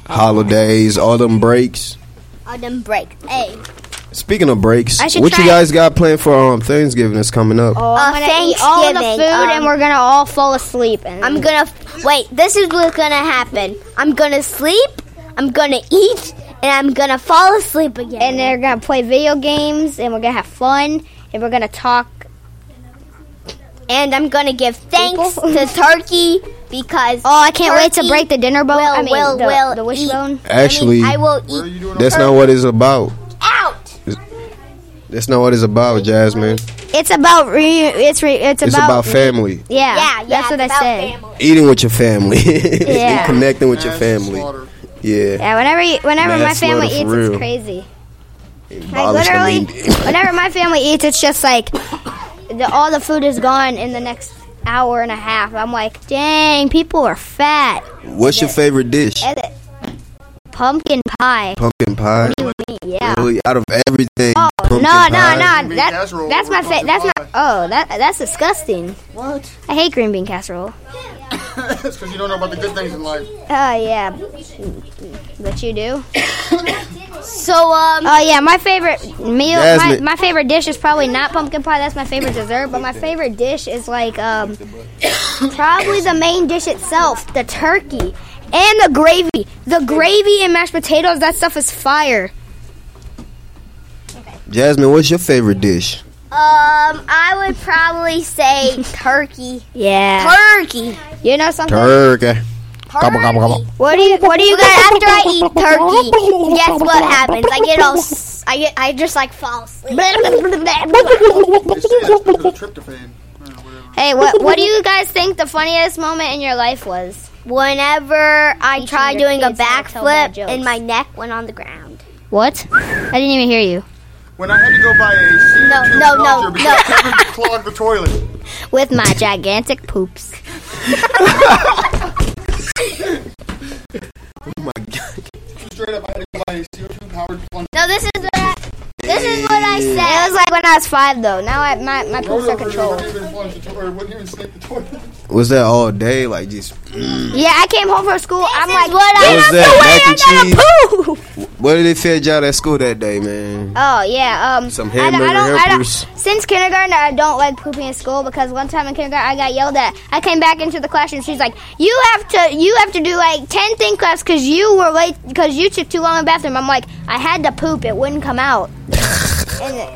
Holidays, all them breaks. All them breaks. Hey. Speaking of breaks, what you guys got planned for um, Thanksgiving is coming up? Oh, I'm uh, gonna eat all the food um, and we're gonna all fall asleep. And I'm gonna f- wait. This is what's gonna happen. I'm gonna sleep. I'm gonna eat, and I'm gonna fall asleep again. And they're gonna play video games, and we're gonna have fun, and we're gonna talk. And I'm gonna give thanks to Turkey because oh, I can't Turkey wait to break the dinner bone. Will, I mean, will, the, will the wishbone. Actually, I, mean, I will eat. That's Turkey. not what it's about. Out. It's, that's not what it's about, Jasmine. It's about re. It's re, It's, it's about, about family. Yeah, yeah, yeah that's what I said. Family. Eating with your family. yeah. And connecting with your family. Yeah. Yeah. Whenever you, whenever Mass my family eats, real. it's crazy. It like literally, whenever my family eats, it's just like. The, all the food is gone in the next hour and a half. I'm like, dang, people are fat. What's your favorite dish? Pumpkin pie. Pumpkin pie? What do you mean? Yeah. Really? Out of everything. Oh, no, no, pie. no. That, casserole, that's my favorite. That's pie. not. Oh, that that's disgusting. What? I hate green bean casserole. That's because you don't know about the good things in life. Oh, uh, yeah. But you do. So, um... Oh, uh, yeah, my favorite meal... My, my favorite dish is probably not pumpkin pie. That's my favorite dessert. But my favorite dish is, like, um... probably the main dish itself. The turkey. And the gravy. The gravy and mashed potatoes. That stuff is fire. Okay. Jasmine, what's your favorite dish? Um, I would probably say turkey. Yeah. Turkey. You know something? Turkey. Come on, come on, come on. What do you What do you got after I eat turkey? Guess what happens? I get all. S- I get. I just like fall asleep. Hey, what What do you guys think the funniest moment in your life was? Whenever I Each tried doing a backflip and my neck went on the ground. What? I didn't even hear you. When I had to go buy a C O two no, no, no, no. because Kevin clogged the toilet with my gigantic poops. Oh my god. Straight up, I had to buy a C O two powered plunger. No, this is what I, this is what I said. It was like when I was five, though. Now I, my, my poops are controlled. Was that all day? Like, just... Mm. Yeah, I came home from school. This I'm like, what I was that? Mac and cheese? What did they feed y'all at school that day, man? Oh, yeah. Um, Some hamburger I don't, I don't, helpers. I don't, since kindergarten, I don't like pooping at school because one time in kindergarten, I got yelled at. I came back into the classroom. She's like, you have to you have to do, like, ten thing claps because you were late because you took too long in the bathroom. I'm like, I had to poop. It wouldn't come out. And it,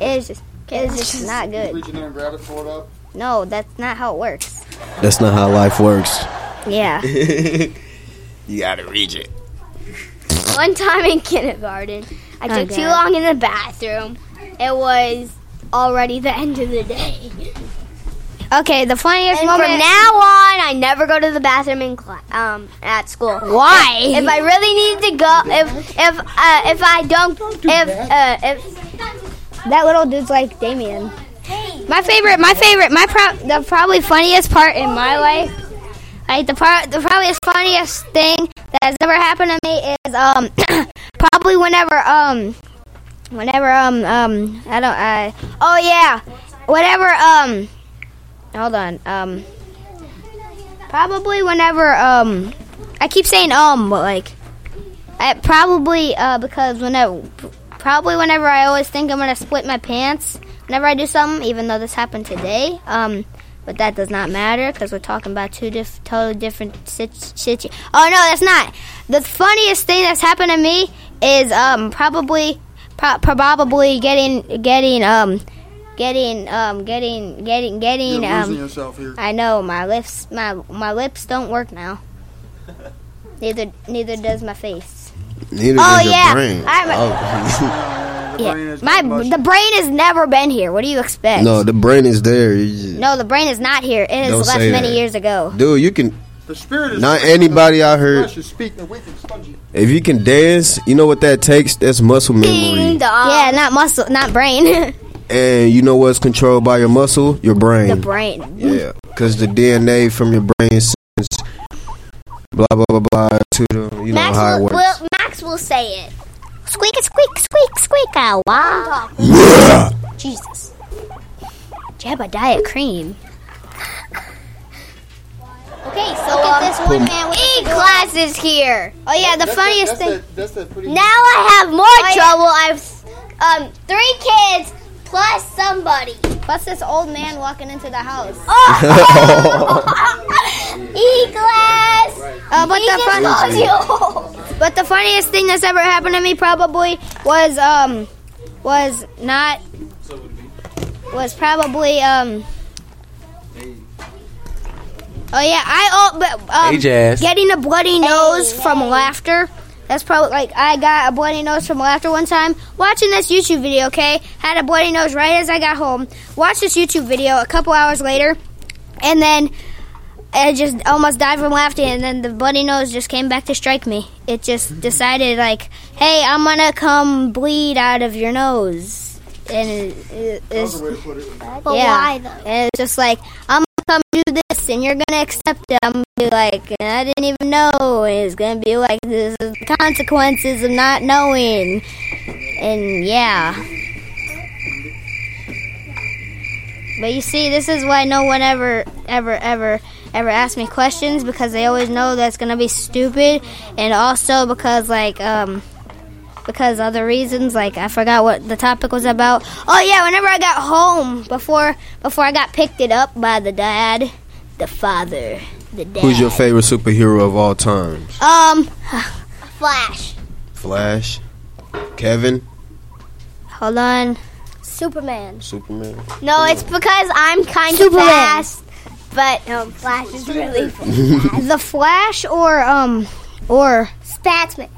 it was just, it was just not good. Did you reach in and grab it, pull it up? No, that's not how it works. That's not how life works. Yeah. You gotta reach it. One time in kindergarten, I took okay. too long in the bathroom. It was already the end of the day. Okay, the funniest and moment. From now on, I never go to the bathroom in cl- um at school. Why? If, if I really need to go, if if uh, if I don't, if uh, if that little dude's like Damien. My favorite, my favorite, my pro- the probably funniest part in my life. Like the part, the probably funniest thing that has ever happened to me is um probably whenever um whenever um um I don't I oh yeah whenever um. Hold on. Um, probably whenever um, I keep saying um, but like, I probably uh, because whenever, probably whenever I always think I'm gonna split my pants whenever I do something, even though this happened today. Um, but that does not matter because we're talking about two diff- totally different situations. Situ- oh no, that's not. The funniest thing that's happened to me is um, probably pro- probably getting getting um. Getting, um, getting, getting, getting. You're losing um, yourself here. I know my lips, my my lips don't work now. neither, neither does my face. Neither oh, does yeah. your brain. I'm, oh. yeah, brain my much. The brain has never been here. What do you expect? No, the brain is there. Just, no, the brain is not here. It has left many that. years ago. Dude, you can. The spirit is not anybody out here. If you can dance, you know what that takes. That's muscle memory. Yeah, not muscle, not brain. And you know what's controlled by your muscle? Your brain. The brain. Yeah. Because the D N A from your brain sends blah, blah, blah, blah to the, you Max know, how will, it works. Will, Max will say it. Squeak, squeak, squeak, squeak. Oh, wow. Yeah. Jesus. Jabba Diet Cream. Okay, so look at this one man with E-class is here. Oh, yeah, the that's funniest a, thing. A, that's a pretty now I have more oh, trouble. Yeah. I've um three kids. Plus somebody. Plus this old man walking into the house. Oh! E-class! Uh, but, the fun- but the funniest thing that's ever happened to me probably was, um, was not, was probably, um, oh yeah, I, oh, but, um, hey, getting a bloody nose hey, from hey. laughter. That's probably, like, I got a bloody nose from laughter one time. Watching this YouTube video, okay? Had a bloody nose right as I got home. Watched this YouTube video a couple hours later. And then I just almost died from laughter. And then the bloody nose just came back to strike me. It just decided, like, hey, I'm going to come bleed out of your nose. And it, it, it's, but why, though? And it's just like, I'm going to come do this, and you're going to accept it. I'm be like, I didn't even know. It's gonna be like this is the consequences of not knowing. And yeah. But you see, this is why no one ever, ever, ever, ever asks me questions, because they always know that's gonna be stupid, and also because like um because other reasons, like I forgot what the topic was about. Oh yeah, whenever I got home before before I got picked it up by the dad, the father. Who's your favorite superhero of all time? Um, Flash. Flash. Kevin. Hold on. Superman. Superman. No, it's because I'm kind of fast, but um, Flash is really fast. The Flash or um or Spatsman.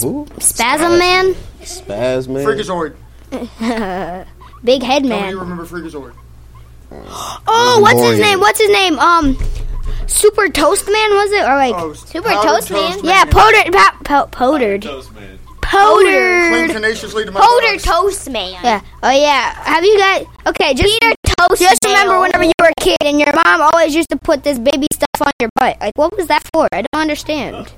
Who? Spasm Man. Spasm Man. Freakazoid. Big Head Man. Do you remember Freakazoid? Oh, what's his name? What's his name? Um. Super Toast Man, was it? Or like Toast. Super Toast, Toast Man? Man? Yeah, Poder. Pa- po- Podered. Toast Man. Podered. Cling tenaciously to my Poder Toast Man. Yeah. Oh, yeah. Have you got... Okay, just... Peter Toast Just Bale. Remember whenever you were a kid and your mom always used to put this baby stuff on your butt. Like, what was that for? I don't understand.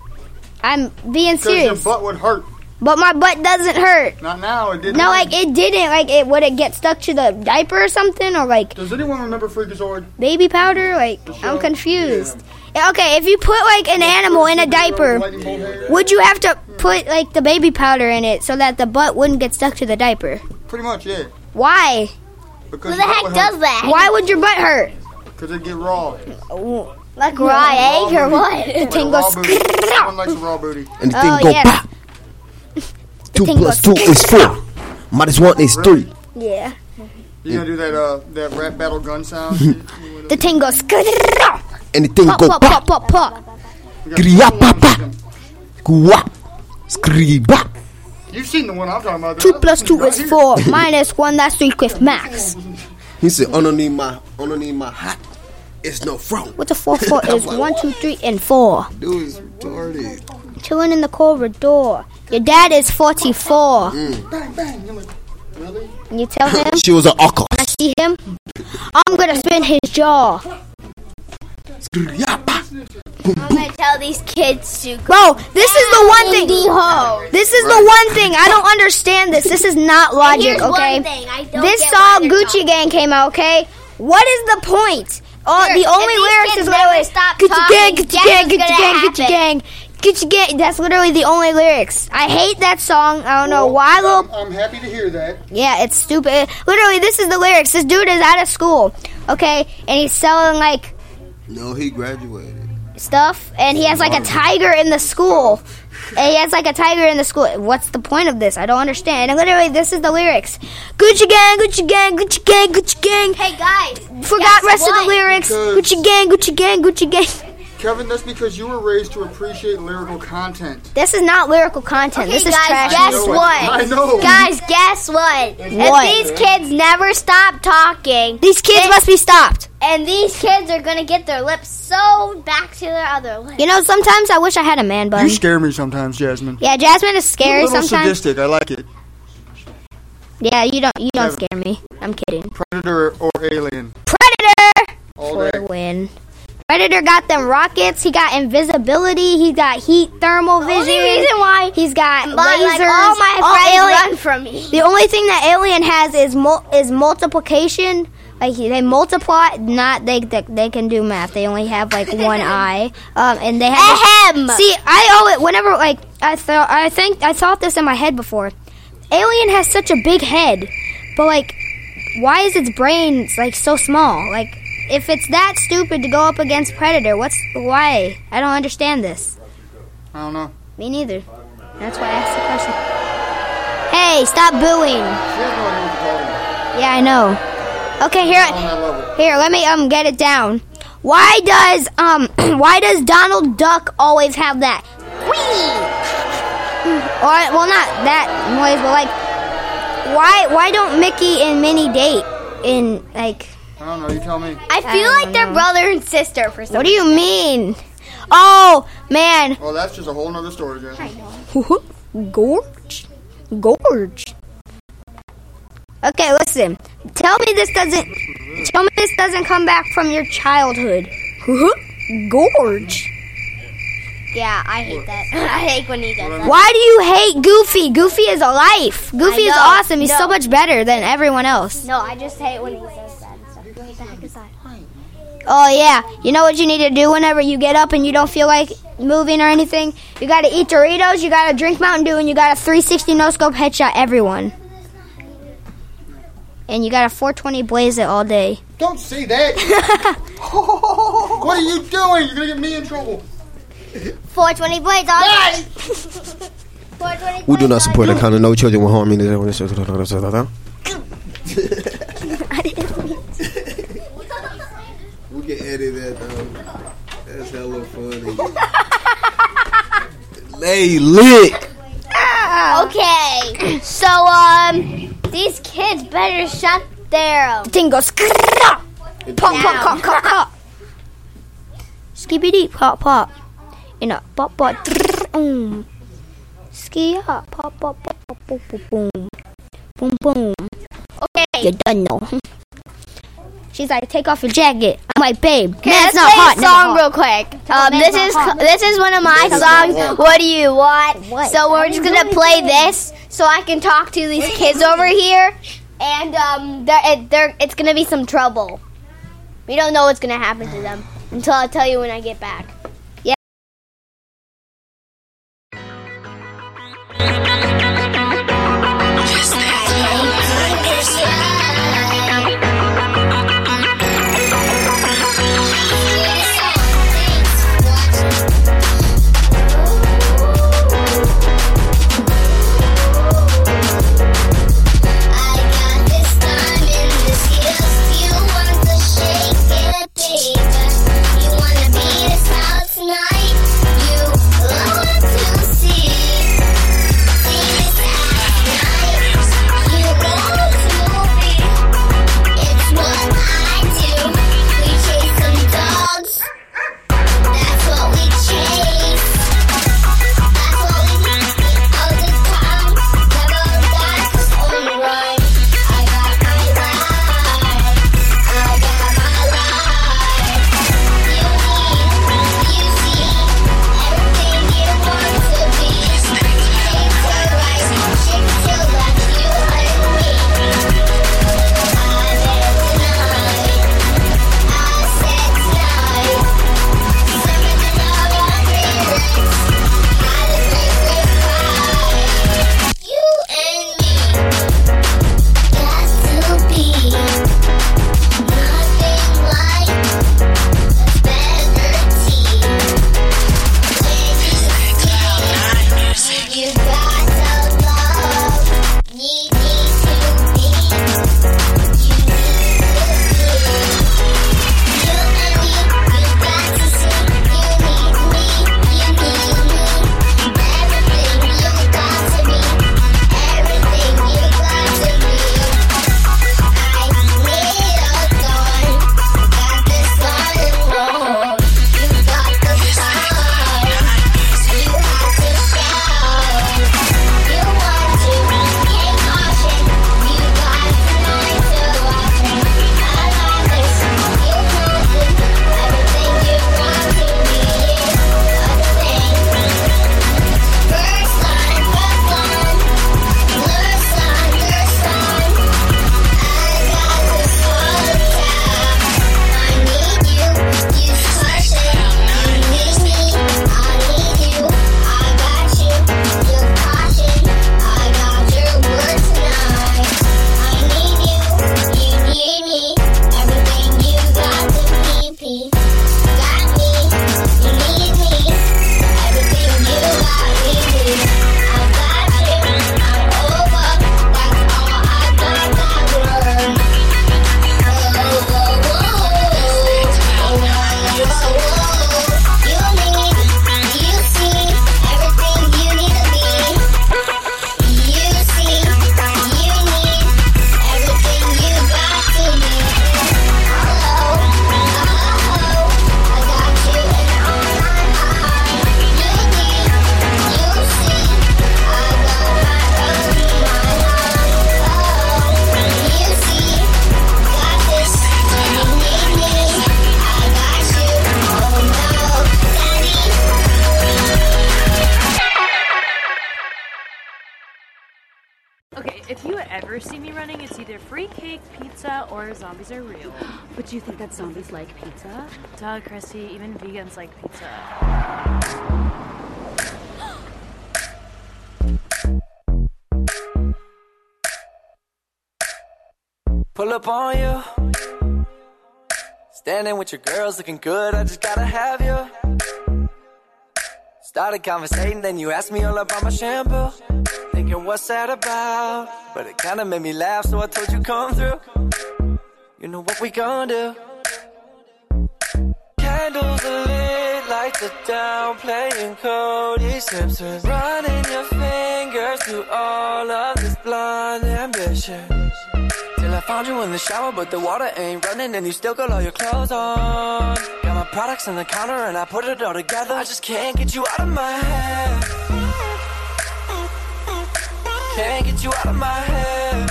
I'm being serious. Because your butt would hurt. But my butt doesn't hurt. Not now, it didn't. No, like, it didn't. Like, it would it get stuck to the diaper or something? Or, like... Does anyone remember Freakazoid? Baby powder? Like, I'm confused. Yeah. Okay, if you put, like, an animal in a diaper, would you have to put, like, the baby powder in it so that the butt wouldn't get stuck to the diaper? Pretty much, yeah. Why? Because who the heck does that? Why would your butt hurt? Because it'd get raw. Oh. Like raw egg or what? The thing goes... Everyone likes a raw booty. And the thing goes... pop. Two plus two is four. Minus one is three. Yeah. You gonna do that uh that rap battle gun sound? The thing goes. And the thing goes. Pop pop pop pop. Skriya pop pop. Guap. Skriba. You've seen the one I'm talking about. Two plus two is four. Minus one. That's three with Max. He said, underneath my, underneath my hat, it's no front. What the four four is like, one, two, three, and four. Dude is retarded. Chilling in the corridor. Your dad is forty-four. Mm. Bang, bang. Really? And you tell him? She was an awkward. I see him. I'm gonna spin his jaw. I'm gonna tell these kids to go. Bro, this is the one thing. This is the one thing. I don't understand this. This is not logic, okay? This song Gucci Gang came out, okay? What is the point? Oh, the only lyrics is literally Gucci Gang, Gucci Gang, Gucci Gang, Gucci Gang. Gucci Gang. That's literally the only lyrics. I hate that song. I don't know why. I'm, I'm happy to hear that. Yeah, it's stupid. Literally, this is the lyrics. This dude is out of school, okay? And he's selling like. No, he graduated. Stuff, and he has like a tiger in the school. And he has like a tiger in the school. What's the point of this? I don't understand. And literally, this is the lyrics: Gucci Gang, Gucci Gang, Gucci Gang, Gucci Gang. Hey guys, forgot rest what? Of the lyrics. Gucci Gang, Gucci Gang, Gucci Gang. Kevin, that's because you were raised to appreciate lyrical content. This is not lyrical content. Okay, this is guys, trash. Guess I what? I know. Guys, guess what? What? If these kids never stop talking, these kids and, must be stopped. And these kids are going to get their lips sewed back to their other lips. You know, sometimes I wish I had a man bun. You scare me sometimes, Jasmine. Yeah, Jasmine is scary You're a sometimes. Sadistic. I like it. Yeah, you don't you don't Kevin. Scare me. I'm kidding. Predator or alien? Predator! All day. Win. Predator got them rockets. He got invisibility. He got heat, thermal vision. The only reason why he's got my, lasers. Like all my all friends alien, run from me. The only thing that alien has is mul- is multiplication. Like they multiply. Not they, they they can do math. They only have like one eye. Um, and they have. Ahem. A, see, I owe it. Whenever like I thought, I think I thought this in my head before. Alien has such a big head, but like, why is its brain like so small? Like. If it's that stupid to go up against Predator, what's why? I don't understand this. I don't know. Me neither. That's why I asked the question. Hey, stop booing. Yeah, I know. Okay, here, here, let me um get it down. Why does um why does Donald Duck always have that? Whee! Or well, not that noise, but like, why why don't Mickey and Minnie date in like? I don't know, you tell me. I feel I like they're know. brother and sister for some reason. What do you mean? Oh, man. Well, that's just a whole nother story, Jess. I know. Gorge? Gorge. Okay, listen. Tell me this doesn't... Tell me this doesn't come back from your childhood. Gorge. Yeah, I hate that. I hate when he does that. Why do you hate Goofy? Goofy is a life. Goofy is awesome. He's no. so much better than everyone else. No, I just hate when he says that. What the heck is that? Oh, yeah. You know what you need to do whenever you get up and you don't feel like moving or anything? You got to eat Doritos, you got to drink Mountain Dew, and you got to three sixty no-scope headshot everyone. And you got to four twenty blaze it all day. Don't say that. What are you doing? You're going to get me in trouble. four twenty blaze all day. four twenty we do not support the kind of no children with harm. I didn't mean to. We can edit that though. That's hella funny. Lay lit. Okay. So um, these kids better shut their thing goes. Pop pop pop pop pop. Skippy deep pop pop. You know pop pop. Ski up pop pop pop pop pop boom boom boom. Okay. You're done now. She's like, take off your jacket. I'm like, babe, okay, that's not hot. Let's play a song real quick. Um, this is this is one of my songs. What do you want? What? So we're just gonna play this so I can talk to these kids over here, and um, they're, they're, it's gonna be some trouble. We don't know what's gonna happen to them until I tell you when I get back. Yeah. You wanna be this house? If you ever see me running, it's either free cake, pizza, or zombies are real. But do you think that zombies like pizza? Duh, Chrissy. Even vegans like pizza. Pull up on you, standing with your girls looking good, I just gotta have you. Started conversating, then you asked me all about my shampoo. Thinking what's that about, but it kinda made me laugh, so I told you come through. You know what we gon' do. Candles are lit, lights are down, playing Cody Simpson. Running your fingers through all of this blind ambition. I found you in the shower, but the water ain't running, and you still got all your clothes on. Got my products on the counter, and I put it all together. I just can't get you out of my head. Can't get you out of my head.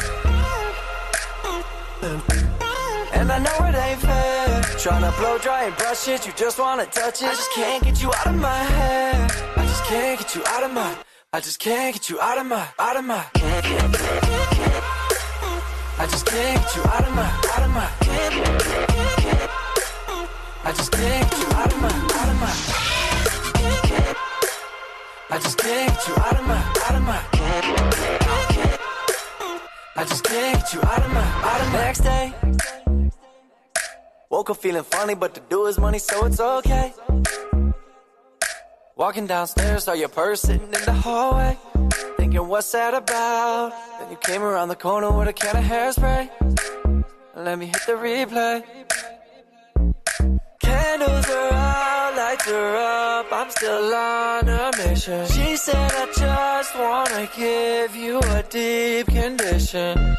And I know it ain't fair. Tryna blow dry and brush it, you just wanna touch it. I just can't get you out of my head. I just can't get you out of my. I just can't get you out of my. Out of my. Can't get, can't, can't. I just can't get you out of my, out of my head. I just can't get you out of my, out of my head. I just can't get you out of my, out of my head. I just can't get you out of my, out of my. Next day, woke up feeling funny, but the do is money, so it's okay. Walking downstairs, saw your purse sitting in the hallway. Thinking what's that about? Then you came around the corner with a can of hairspray. Let me hit the replay. Candles are out, lights are up, I'm still on a mission. She said I just wanna give you a deep condition.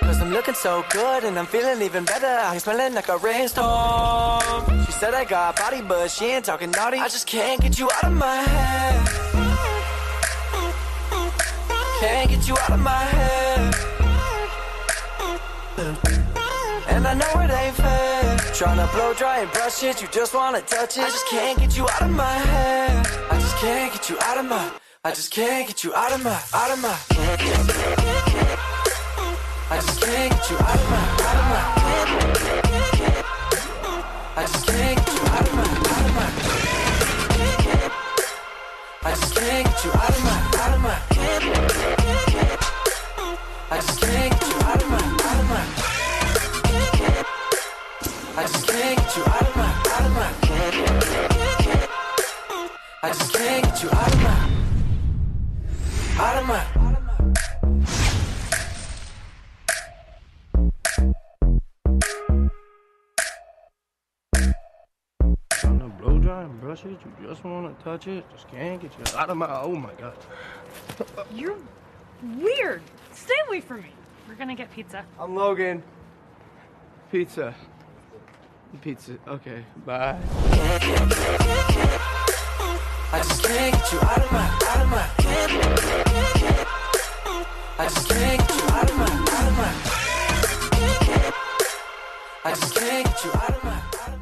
Cause I'm looking so good and I'm feeling even better. I'm smelling like a rainstorm. She said I got body, but she ain't talking naughty. I just can't get you out of my head. Can't get you out of my head. And I know it ain't fair. Tryna blow dry and brush it, you just wanna touch it. I just can't get you out of my head. I just can't get you out of my. I just can't get you out of my. Out of my. I just can't get you out of my. Out of my. I just can't get you out of my. Out of my. I just can't get you out of my. Out of my. I just can't get you out of my, out of my. I just can't get you out of my, out of my. I just can't get you out of my, out of my. Trying to blow dry and brush it, you just want to touch it, just can't get you out of my. Oh my God. You're weird. Stay away from me. We're gonna get pizza. I'm Logan. Pizza. Pizza. Okay, bye. I just can't get you out of my, out of my. I just can't get you out of my, out of my. I just can't get you out of my, out of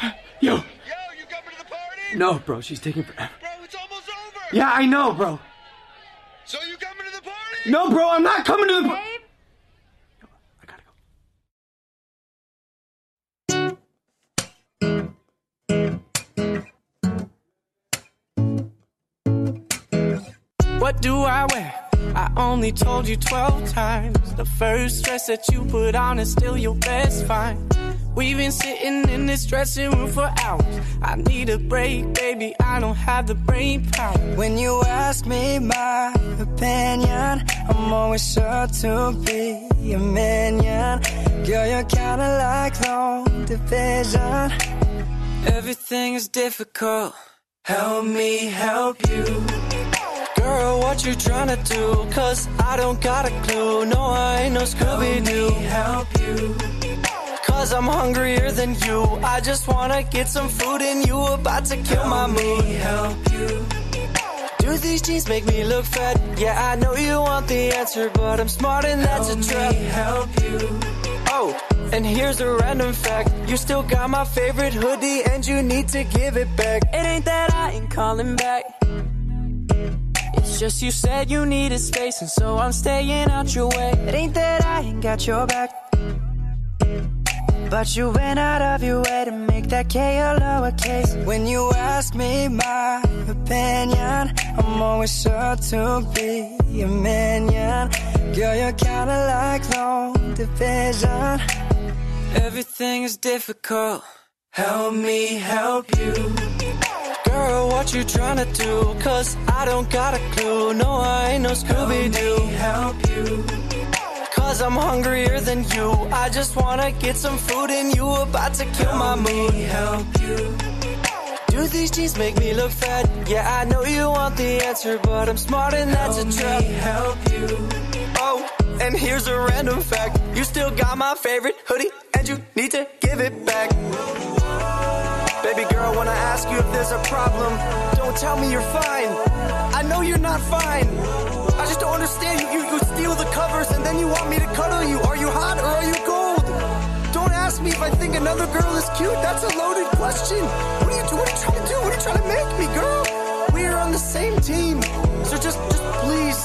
my. Yo. No, bro, she's taking forever. Bro, it's almost over. Yeah, I know, bro. So you coming to the party? No, bro, I'm not coming to the party. I gotta go. What do I wear? I only told you twelve times. The first dress that you put on is still your best find. We've been sitting in this dressing room for hours. I need a break, baby, I don't have the brain power. When you ask me my opinion, I'm always sure to be a minion. Girl, you're kinda like long division. Everything is difficult, help me help you. Girl, what you tryna do? Cause I don't got a clue, no, I ain't no Scooby-Doo. Help me help you. Cause I'm hungrier than you. I just wanna get some food and you about to kill help my mood. Me help you. Do these jeans make me look fat? Yeah, I know you want the answer, but I'm smart and help that's a trap. Help me help you. Oh, And here's a random fact. You still got my favorite hoodie and you need to give it back. It ain't that I ain't calling back. It's just you said you needed space and so I'm staying out your way. It ain't that I ain't got your back, but you went out of your way to make that K a lowercase. When you ask me my opinion, I'm always sure to be a minion. Girl, you're kinda like long division. Everything is difficult. Help me help you. Girl, what you tryna do? Cause I don't got a clue. No, I ain't no Scooby-Doo. Help me help you. Cause I'm hungrier than you. I just wanna get some food and you about to kill my mood. Help you. Do these jeans make me look fat? Yeah, I know you want the answer, but I'm smart and that's a trap. Help you. Oh, and here's a random fact. You still got my favorite hoodie and you need to give it back. Baby girl, when I ask you if there's a problem, don't tell me you're fine. I know you're not fine. I just don't understand you. You, you steal the covers and then you want me to cuddle you. Are you hot or are you cold? Don't ask me if I think another girl is cute. That's a loaded question. What are you, what are you trying to do? What are you trying to make me, girl? We're on the same team. So just, just please,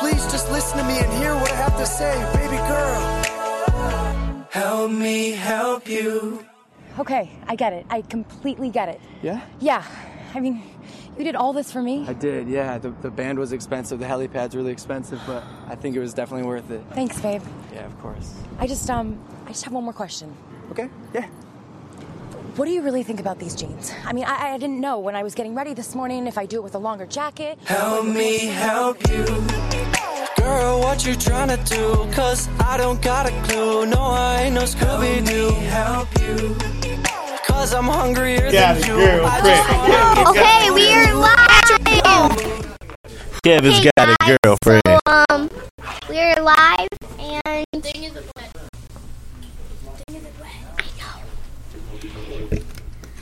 please just listen to me and hear what I have to say, baby girl. Help me help you. Okay, I get it. I completely get it. Yeah? Yeah. I mean, you did all this for me? I did, yeah. The, the band was expensive. The helipad's really expensive, but I think it was definitely worth it. Thanks, babe. Yeah, of course. I just, um, I just have one more question. Okay, yeah. What do you really think about these jeans? I mean, I, I didn't know when I was getting ready this morning if I do it with a longer jacket. Help me help you. Girl, what you tryna do? Cause I don't got a clue. No, I ain't no Scooby-Doo. Help you. Cause I'm hungrier than you. Okay, we are live. Kevin's hey got guys, a girlfriend. So, um, we are live and. Thing is wet. Thing is wet. I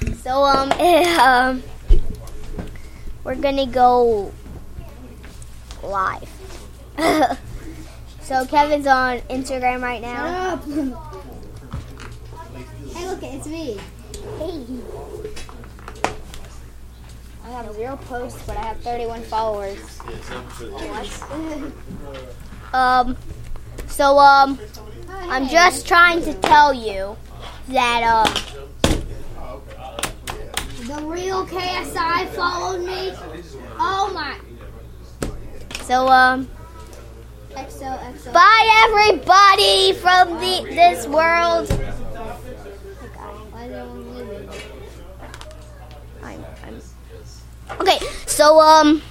know. So um, it, um, we're gonna go live. So Kevin's on Instagram right now. Hey, look, it's me. Hey. I have zero posts, but I have thirty-one followers. um, so, um, I'm just trying to tell you that, um, the real K S I followed me. Oh, my. So, um, bye, everybody from the this world. I'm, I'm. Okay, so, um.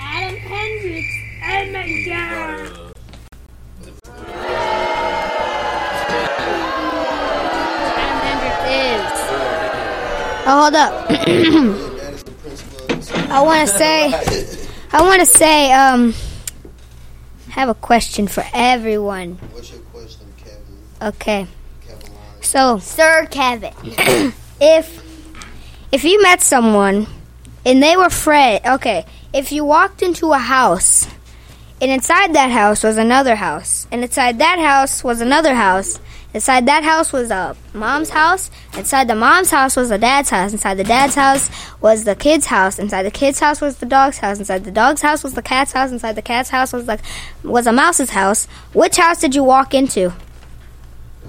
Adam Hendricks, Edmund Down. Adam Hendricks is. Oh, hold up. I want to say, I want to say, um. I have a question for everyone. What's your question, Kevin? Okay. Kevin so, Sir Kevin, if if you met someone and they were friend, okay, if you walked into a house and inside that house was another house, and inside that house was another house, inside that house was a mom's house, inside the mom's house was a dad's house, inside the dad's house was the kid's house, inside the kid's house was the dog's house, inside the dog's house was the cat's house, inside the cat's house was the was a mouse's house. Which house did you walk into?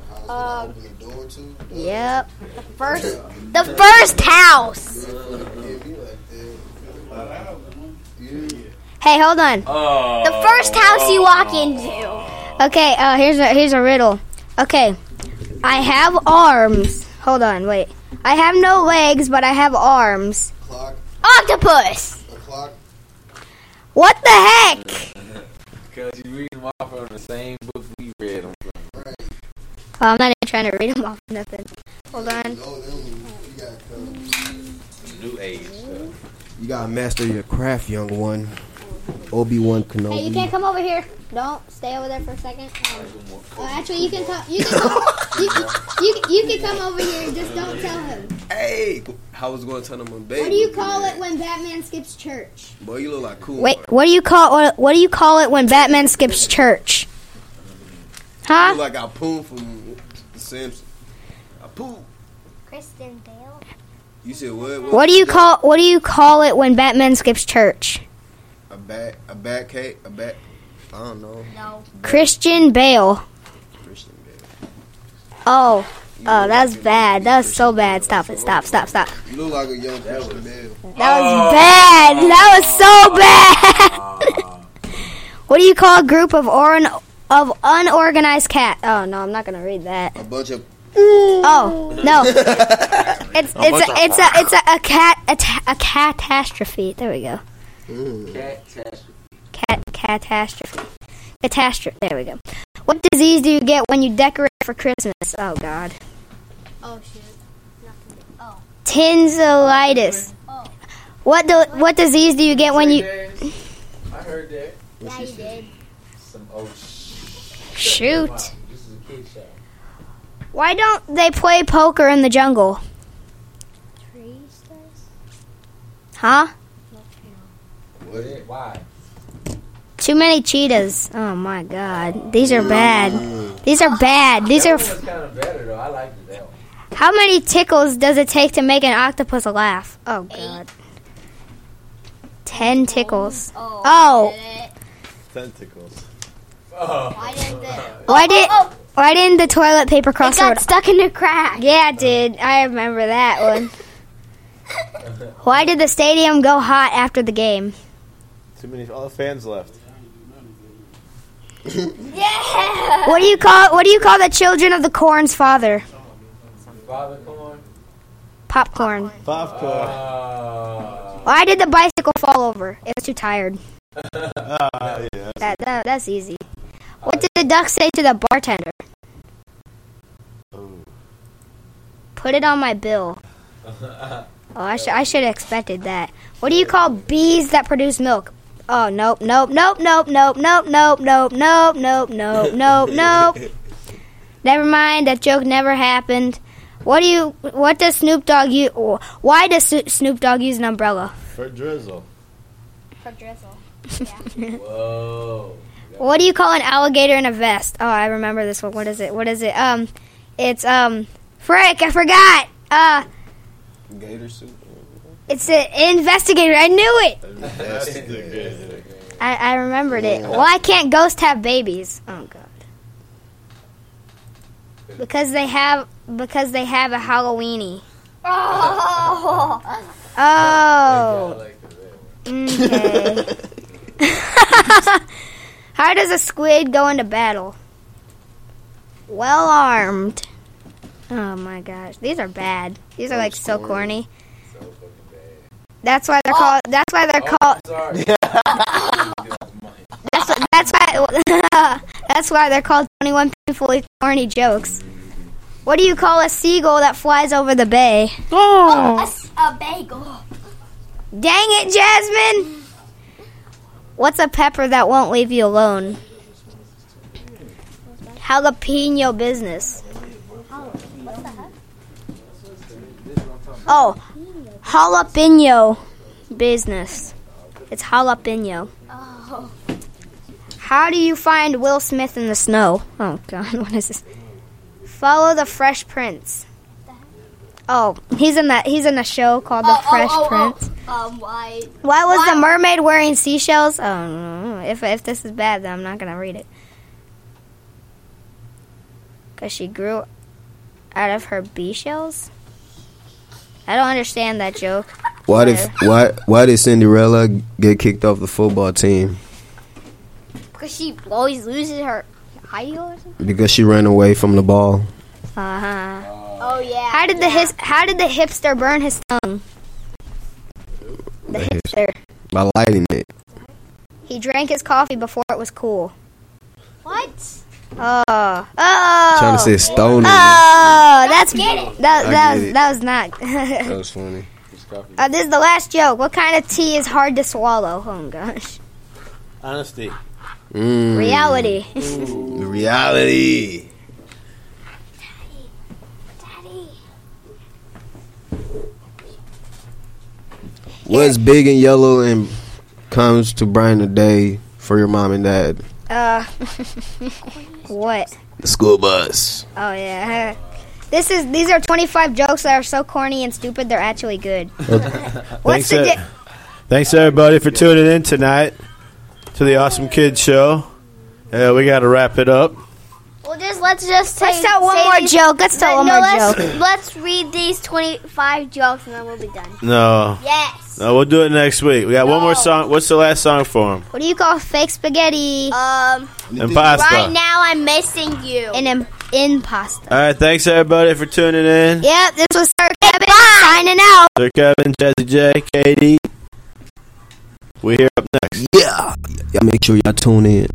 The house that I opened the door to? Yep. The first the first house. Hey, hold on. Oh. The first house you walk into. Okay, uh, here's a here's a riddle. Okay, I have arms. Hold on, wait. I have no legs, but I have arms. Clock. Octopus. A clock. What the heck? Because you read them off on the same book we read them. Right. Oh, I'm not even trying to read them off nothing. Hold on. New age. You gotta master your craft, young one. Obi-Wan Kenobi. Hey, you can't come over here. Don't stay over there for a second. Um, well, actually, you can come. You can come. you, you, you, you can come over here. Just don't tell him. Hey, I was going to tell him when baby. What do you call it when Batman skips church? Boy, you look like cool. Wait, what do you call what, what do you call it when Batman skips church? Huh? You look like I poop from the Simpsons. I poop. Christian Bale. You said what? What, what do you call what do you call it when Batman skips church? A bat a bat cake a bat. I don't know. No. Christian Bale. Christian Bale. Oh, oh, that's bad. That was so bad. Stop it. Stop. Stop. Stop. You look like a young Christian Bale. That was bad. That was so bad. What do you call a group of or of unorganized cats? Oh no, I'm not gonna read that. A bunch of. Oh no. It's it's a, it's a it's a, a cat a, ta- a catastrophe. There we go. Mm. Catastrophe. Cat catastrophe. Catastrophe. There we go. What disease do you get when you decorate for Christmas? Oh God. Oh shoot. Nothing. Oh. Tinselitis. Oh. What do what disease do you get when you? I heard that. Yeah, you did. Some oh shoot. This is a kid's show. Why don't they play poker in the jungle? Trees does? Huh? What? Why? Too many cheetahs. Oh my God. These are bad. These are bad. These that are f- kind of better, though. I liked that one. How many tickles does it take to make an octopus laugh? Oh God. Eight. Ten tickles. Oh. oh. Ten tickles. Oh. Why didn't they? Why did oh, oh, oh. Why didn't the toilet paper cross over? It got stuck in the crack. Yeah, dude. I remember that one. Why did the stadium go hot after the game? Too many all the fans left. Yeah. What do you call what do you call the children of the corn's father? Father corn. Popcorn. Popcorn. Popcorn. Uh, Why did the bicycle fall over? It was too tired. Uh, yeah, that's, that, that, that's easy. What did the duck say to the bartender? Ooh. Put it on my bill. Oh, I should I should have expected that. What do you call bees that produce milk? Oh, nope, nope, nope, nope, nope, nope, nope, nope, nope, nope, nope, nope, nope. Never mind, that joke never happened. What do you? What does Snoop Dogg use? Why does Snoop Dogg use an umbrella? For drizzle. For drizzle. Yeah. Whoa. What do you call an alligator in a vest? Oh, I remember this one. What is it? What is it? Um, it's, um, frick, I forgot. Uh, Gator suit? It's an investigator. I knew it. Investigator. I, I remembered it. Why can't ghosts have babies? Oh, God. Because they have, because they have a Halloweeny. Oh. Oh. Okay. How does a squid go into battle? Well armed. Oh my gosh, these are bad. These are like so corny. So fucking bad. That's why they're oh. called. That's why they're oh, called. Sorry. that's why. That's why. That's why they're called twenty-one painfully corny jokes. What do you call a seagull that flies over the bay? Oh, oh a, a bagel. Dang it, Jasmine. What's a pepper that won't leave you alone? Jalapeno business. What the heck? Oh, jalapeno business. It's jalapeno. Oh. How do you find Will Smith in the snow? Oh, God, what is this? Follow the Fresh Prince. Oh, he's in that. He's in a show called oh, The Fresh oh, oh, Prince. Oh, um, why? Why was why? the mermaid wearing seashells? Oh, no, if if this is bad, then I'm not gonna read it. Cause she grew out of her bee shells. I don't understand that joke. Why did why why did Cinderella get kicked off the football team? Because she always loses her high heel or something. Because she ran away from the ball. Uh huh. Oh yeah. How did yeah. the his, how did the hipster burn his tongue? The hipster. By lighting it. He drank his coffee before it was cool. What? Oh. Oh. I'm trying to say stoner. Oh, that's get it. That, that, was, it. that was not. That was funny. Uh, this is the last joke. What kind of tea is hard to swallow? Oh gosh. Honesty. Mm. Reality. Reality. Daddy. Daddy. What's big and yellow and comes to Brian today for your mom and dad? Uh, what? The school bus. Oh, yeah. This is These are twenty-five jokes that are so corny and stupid, they're actually good. What's Thanks, the di- Thanks, everybody, for tuning in tonight to the Awesome Kids Show. Uh, we got to wrap it up. Well, just let's just say, let's tell one more these, joke. Let's tell no, one no, more let's, joke. Let's read these twenty-five jokes and then we'll be done. No. Yes. No, we'll do it next week. We got no. one more song. What's the last song for him? What do you call fake spaghetti? Um. Impasta. Right now, I'm missing you. An im- impasta. All right. Thanks everybody for tuning in. Yep. This was Sir Kevin signing out. Sir Kevin, Jesse J, K D. We're here up next. Yeah. Y'all make sure y'all tune in.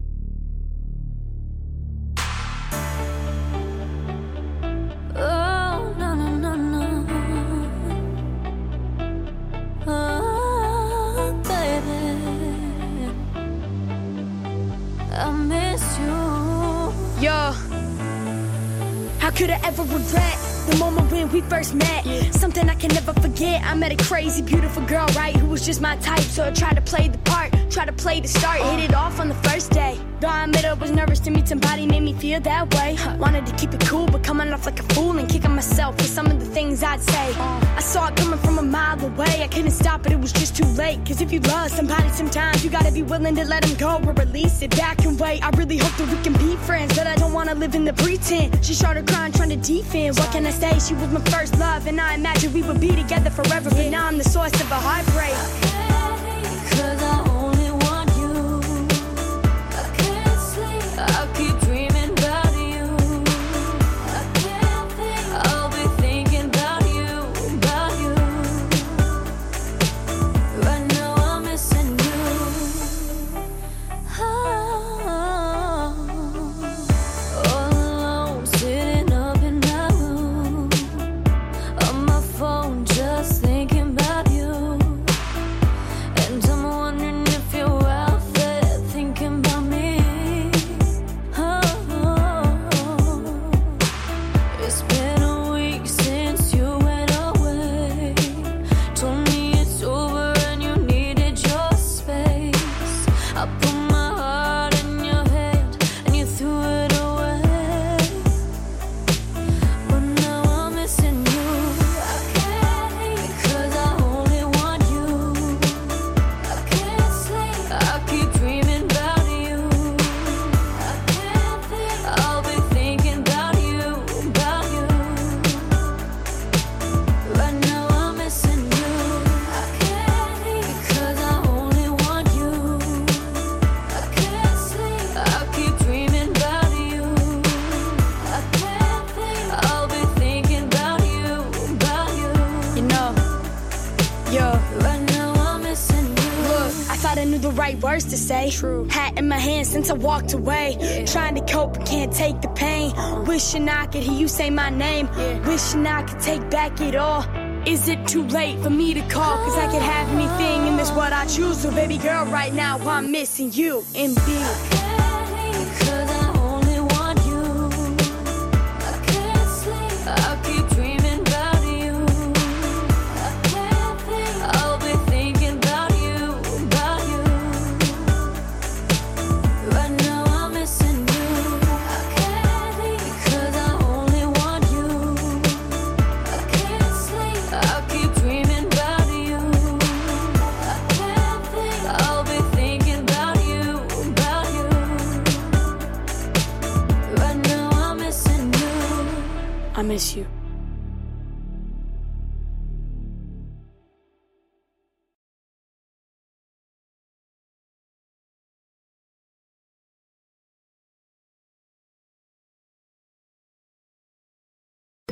Could I ever regret the moment when we first met? Yeah. Something I can never forget. I met a crazy, beautiful girl, right? Who was just my type. So I tried to play the part, tried to play the start. Uh. Hit it off on the first day. Though I admit I was nervous to meet somebody, made me feel that way. Huh. Wanted to keep it cool, but coming off like a fool and kicking myself for some of the things I'd say. Uh. I saw it coming from a mile away. I couldn't stop it, it was just too late. Cause if you love somebody, sometimes you gotta be willing to let them go or release it back and wait. I really hope that we can be friends, but I don't wanna live in the pretend. She started crying, trying to defend. What can I say? She was my first love, and I imagined we would be together forever. But now I'm the source of a heartbreak. Okay, cause I only want you. I can't sleep. I'll keep dreaming about you. I can't think. I'll be thinking about you, about you. Right now I'm missing you. Oh, all alone, sitting up in my room, on my phone, just thinking about you. And I'm wondering if you're out there thinking about me. Oh, it's been a week since you went away. Told me it's over and you needed your space. I put my heart in your hand and you threw it away. But now I'm missing you. I can't leave because I only want you. I can't sleep. I keep dreaming about you. I can't think. I'll be thinking about you, about you. Right now I'm missing you. I can't leave because I only want you. I can't sleep. I keep dreaming about you. I can't think. I'll be thinking about you, about you. You know, yo. Right now I'm missing you. Look, I thought I knew the right words to say. True. Hat in my hand since I walked away. Trying to cope, but can't take the pain. Wishing I could hear you say my name. Wishing I could take back it all. Is it too late for me to call? Cause I could have anything and that's what I choose. So baby girl, right now I'm missing you. And be Can't leave because I only want you. I can't sleep. I keep dreaming about you. I can't think. I'll be thinking about you, about you. Right now I'm missing you. I can't leave because I only want you. I can't sleep. I keep dreaming about you. I can't think. I'll be thinking about you, about you. Right now I'm missing you. I miss you.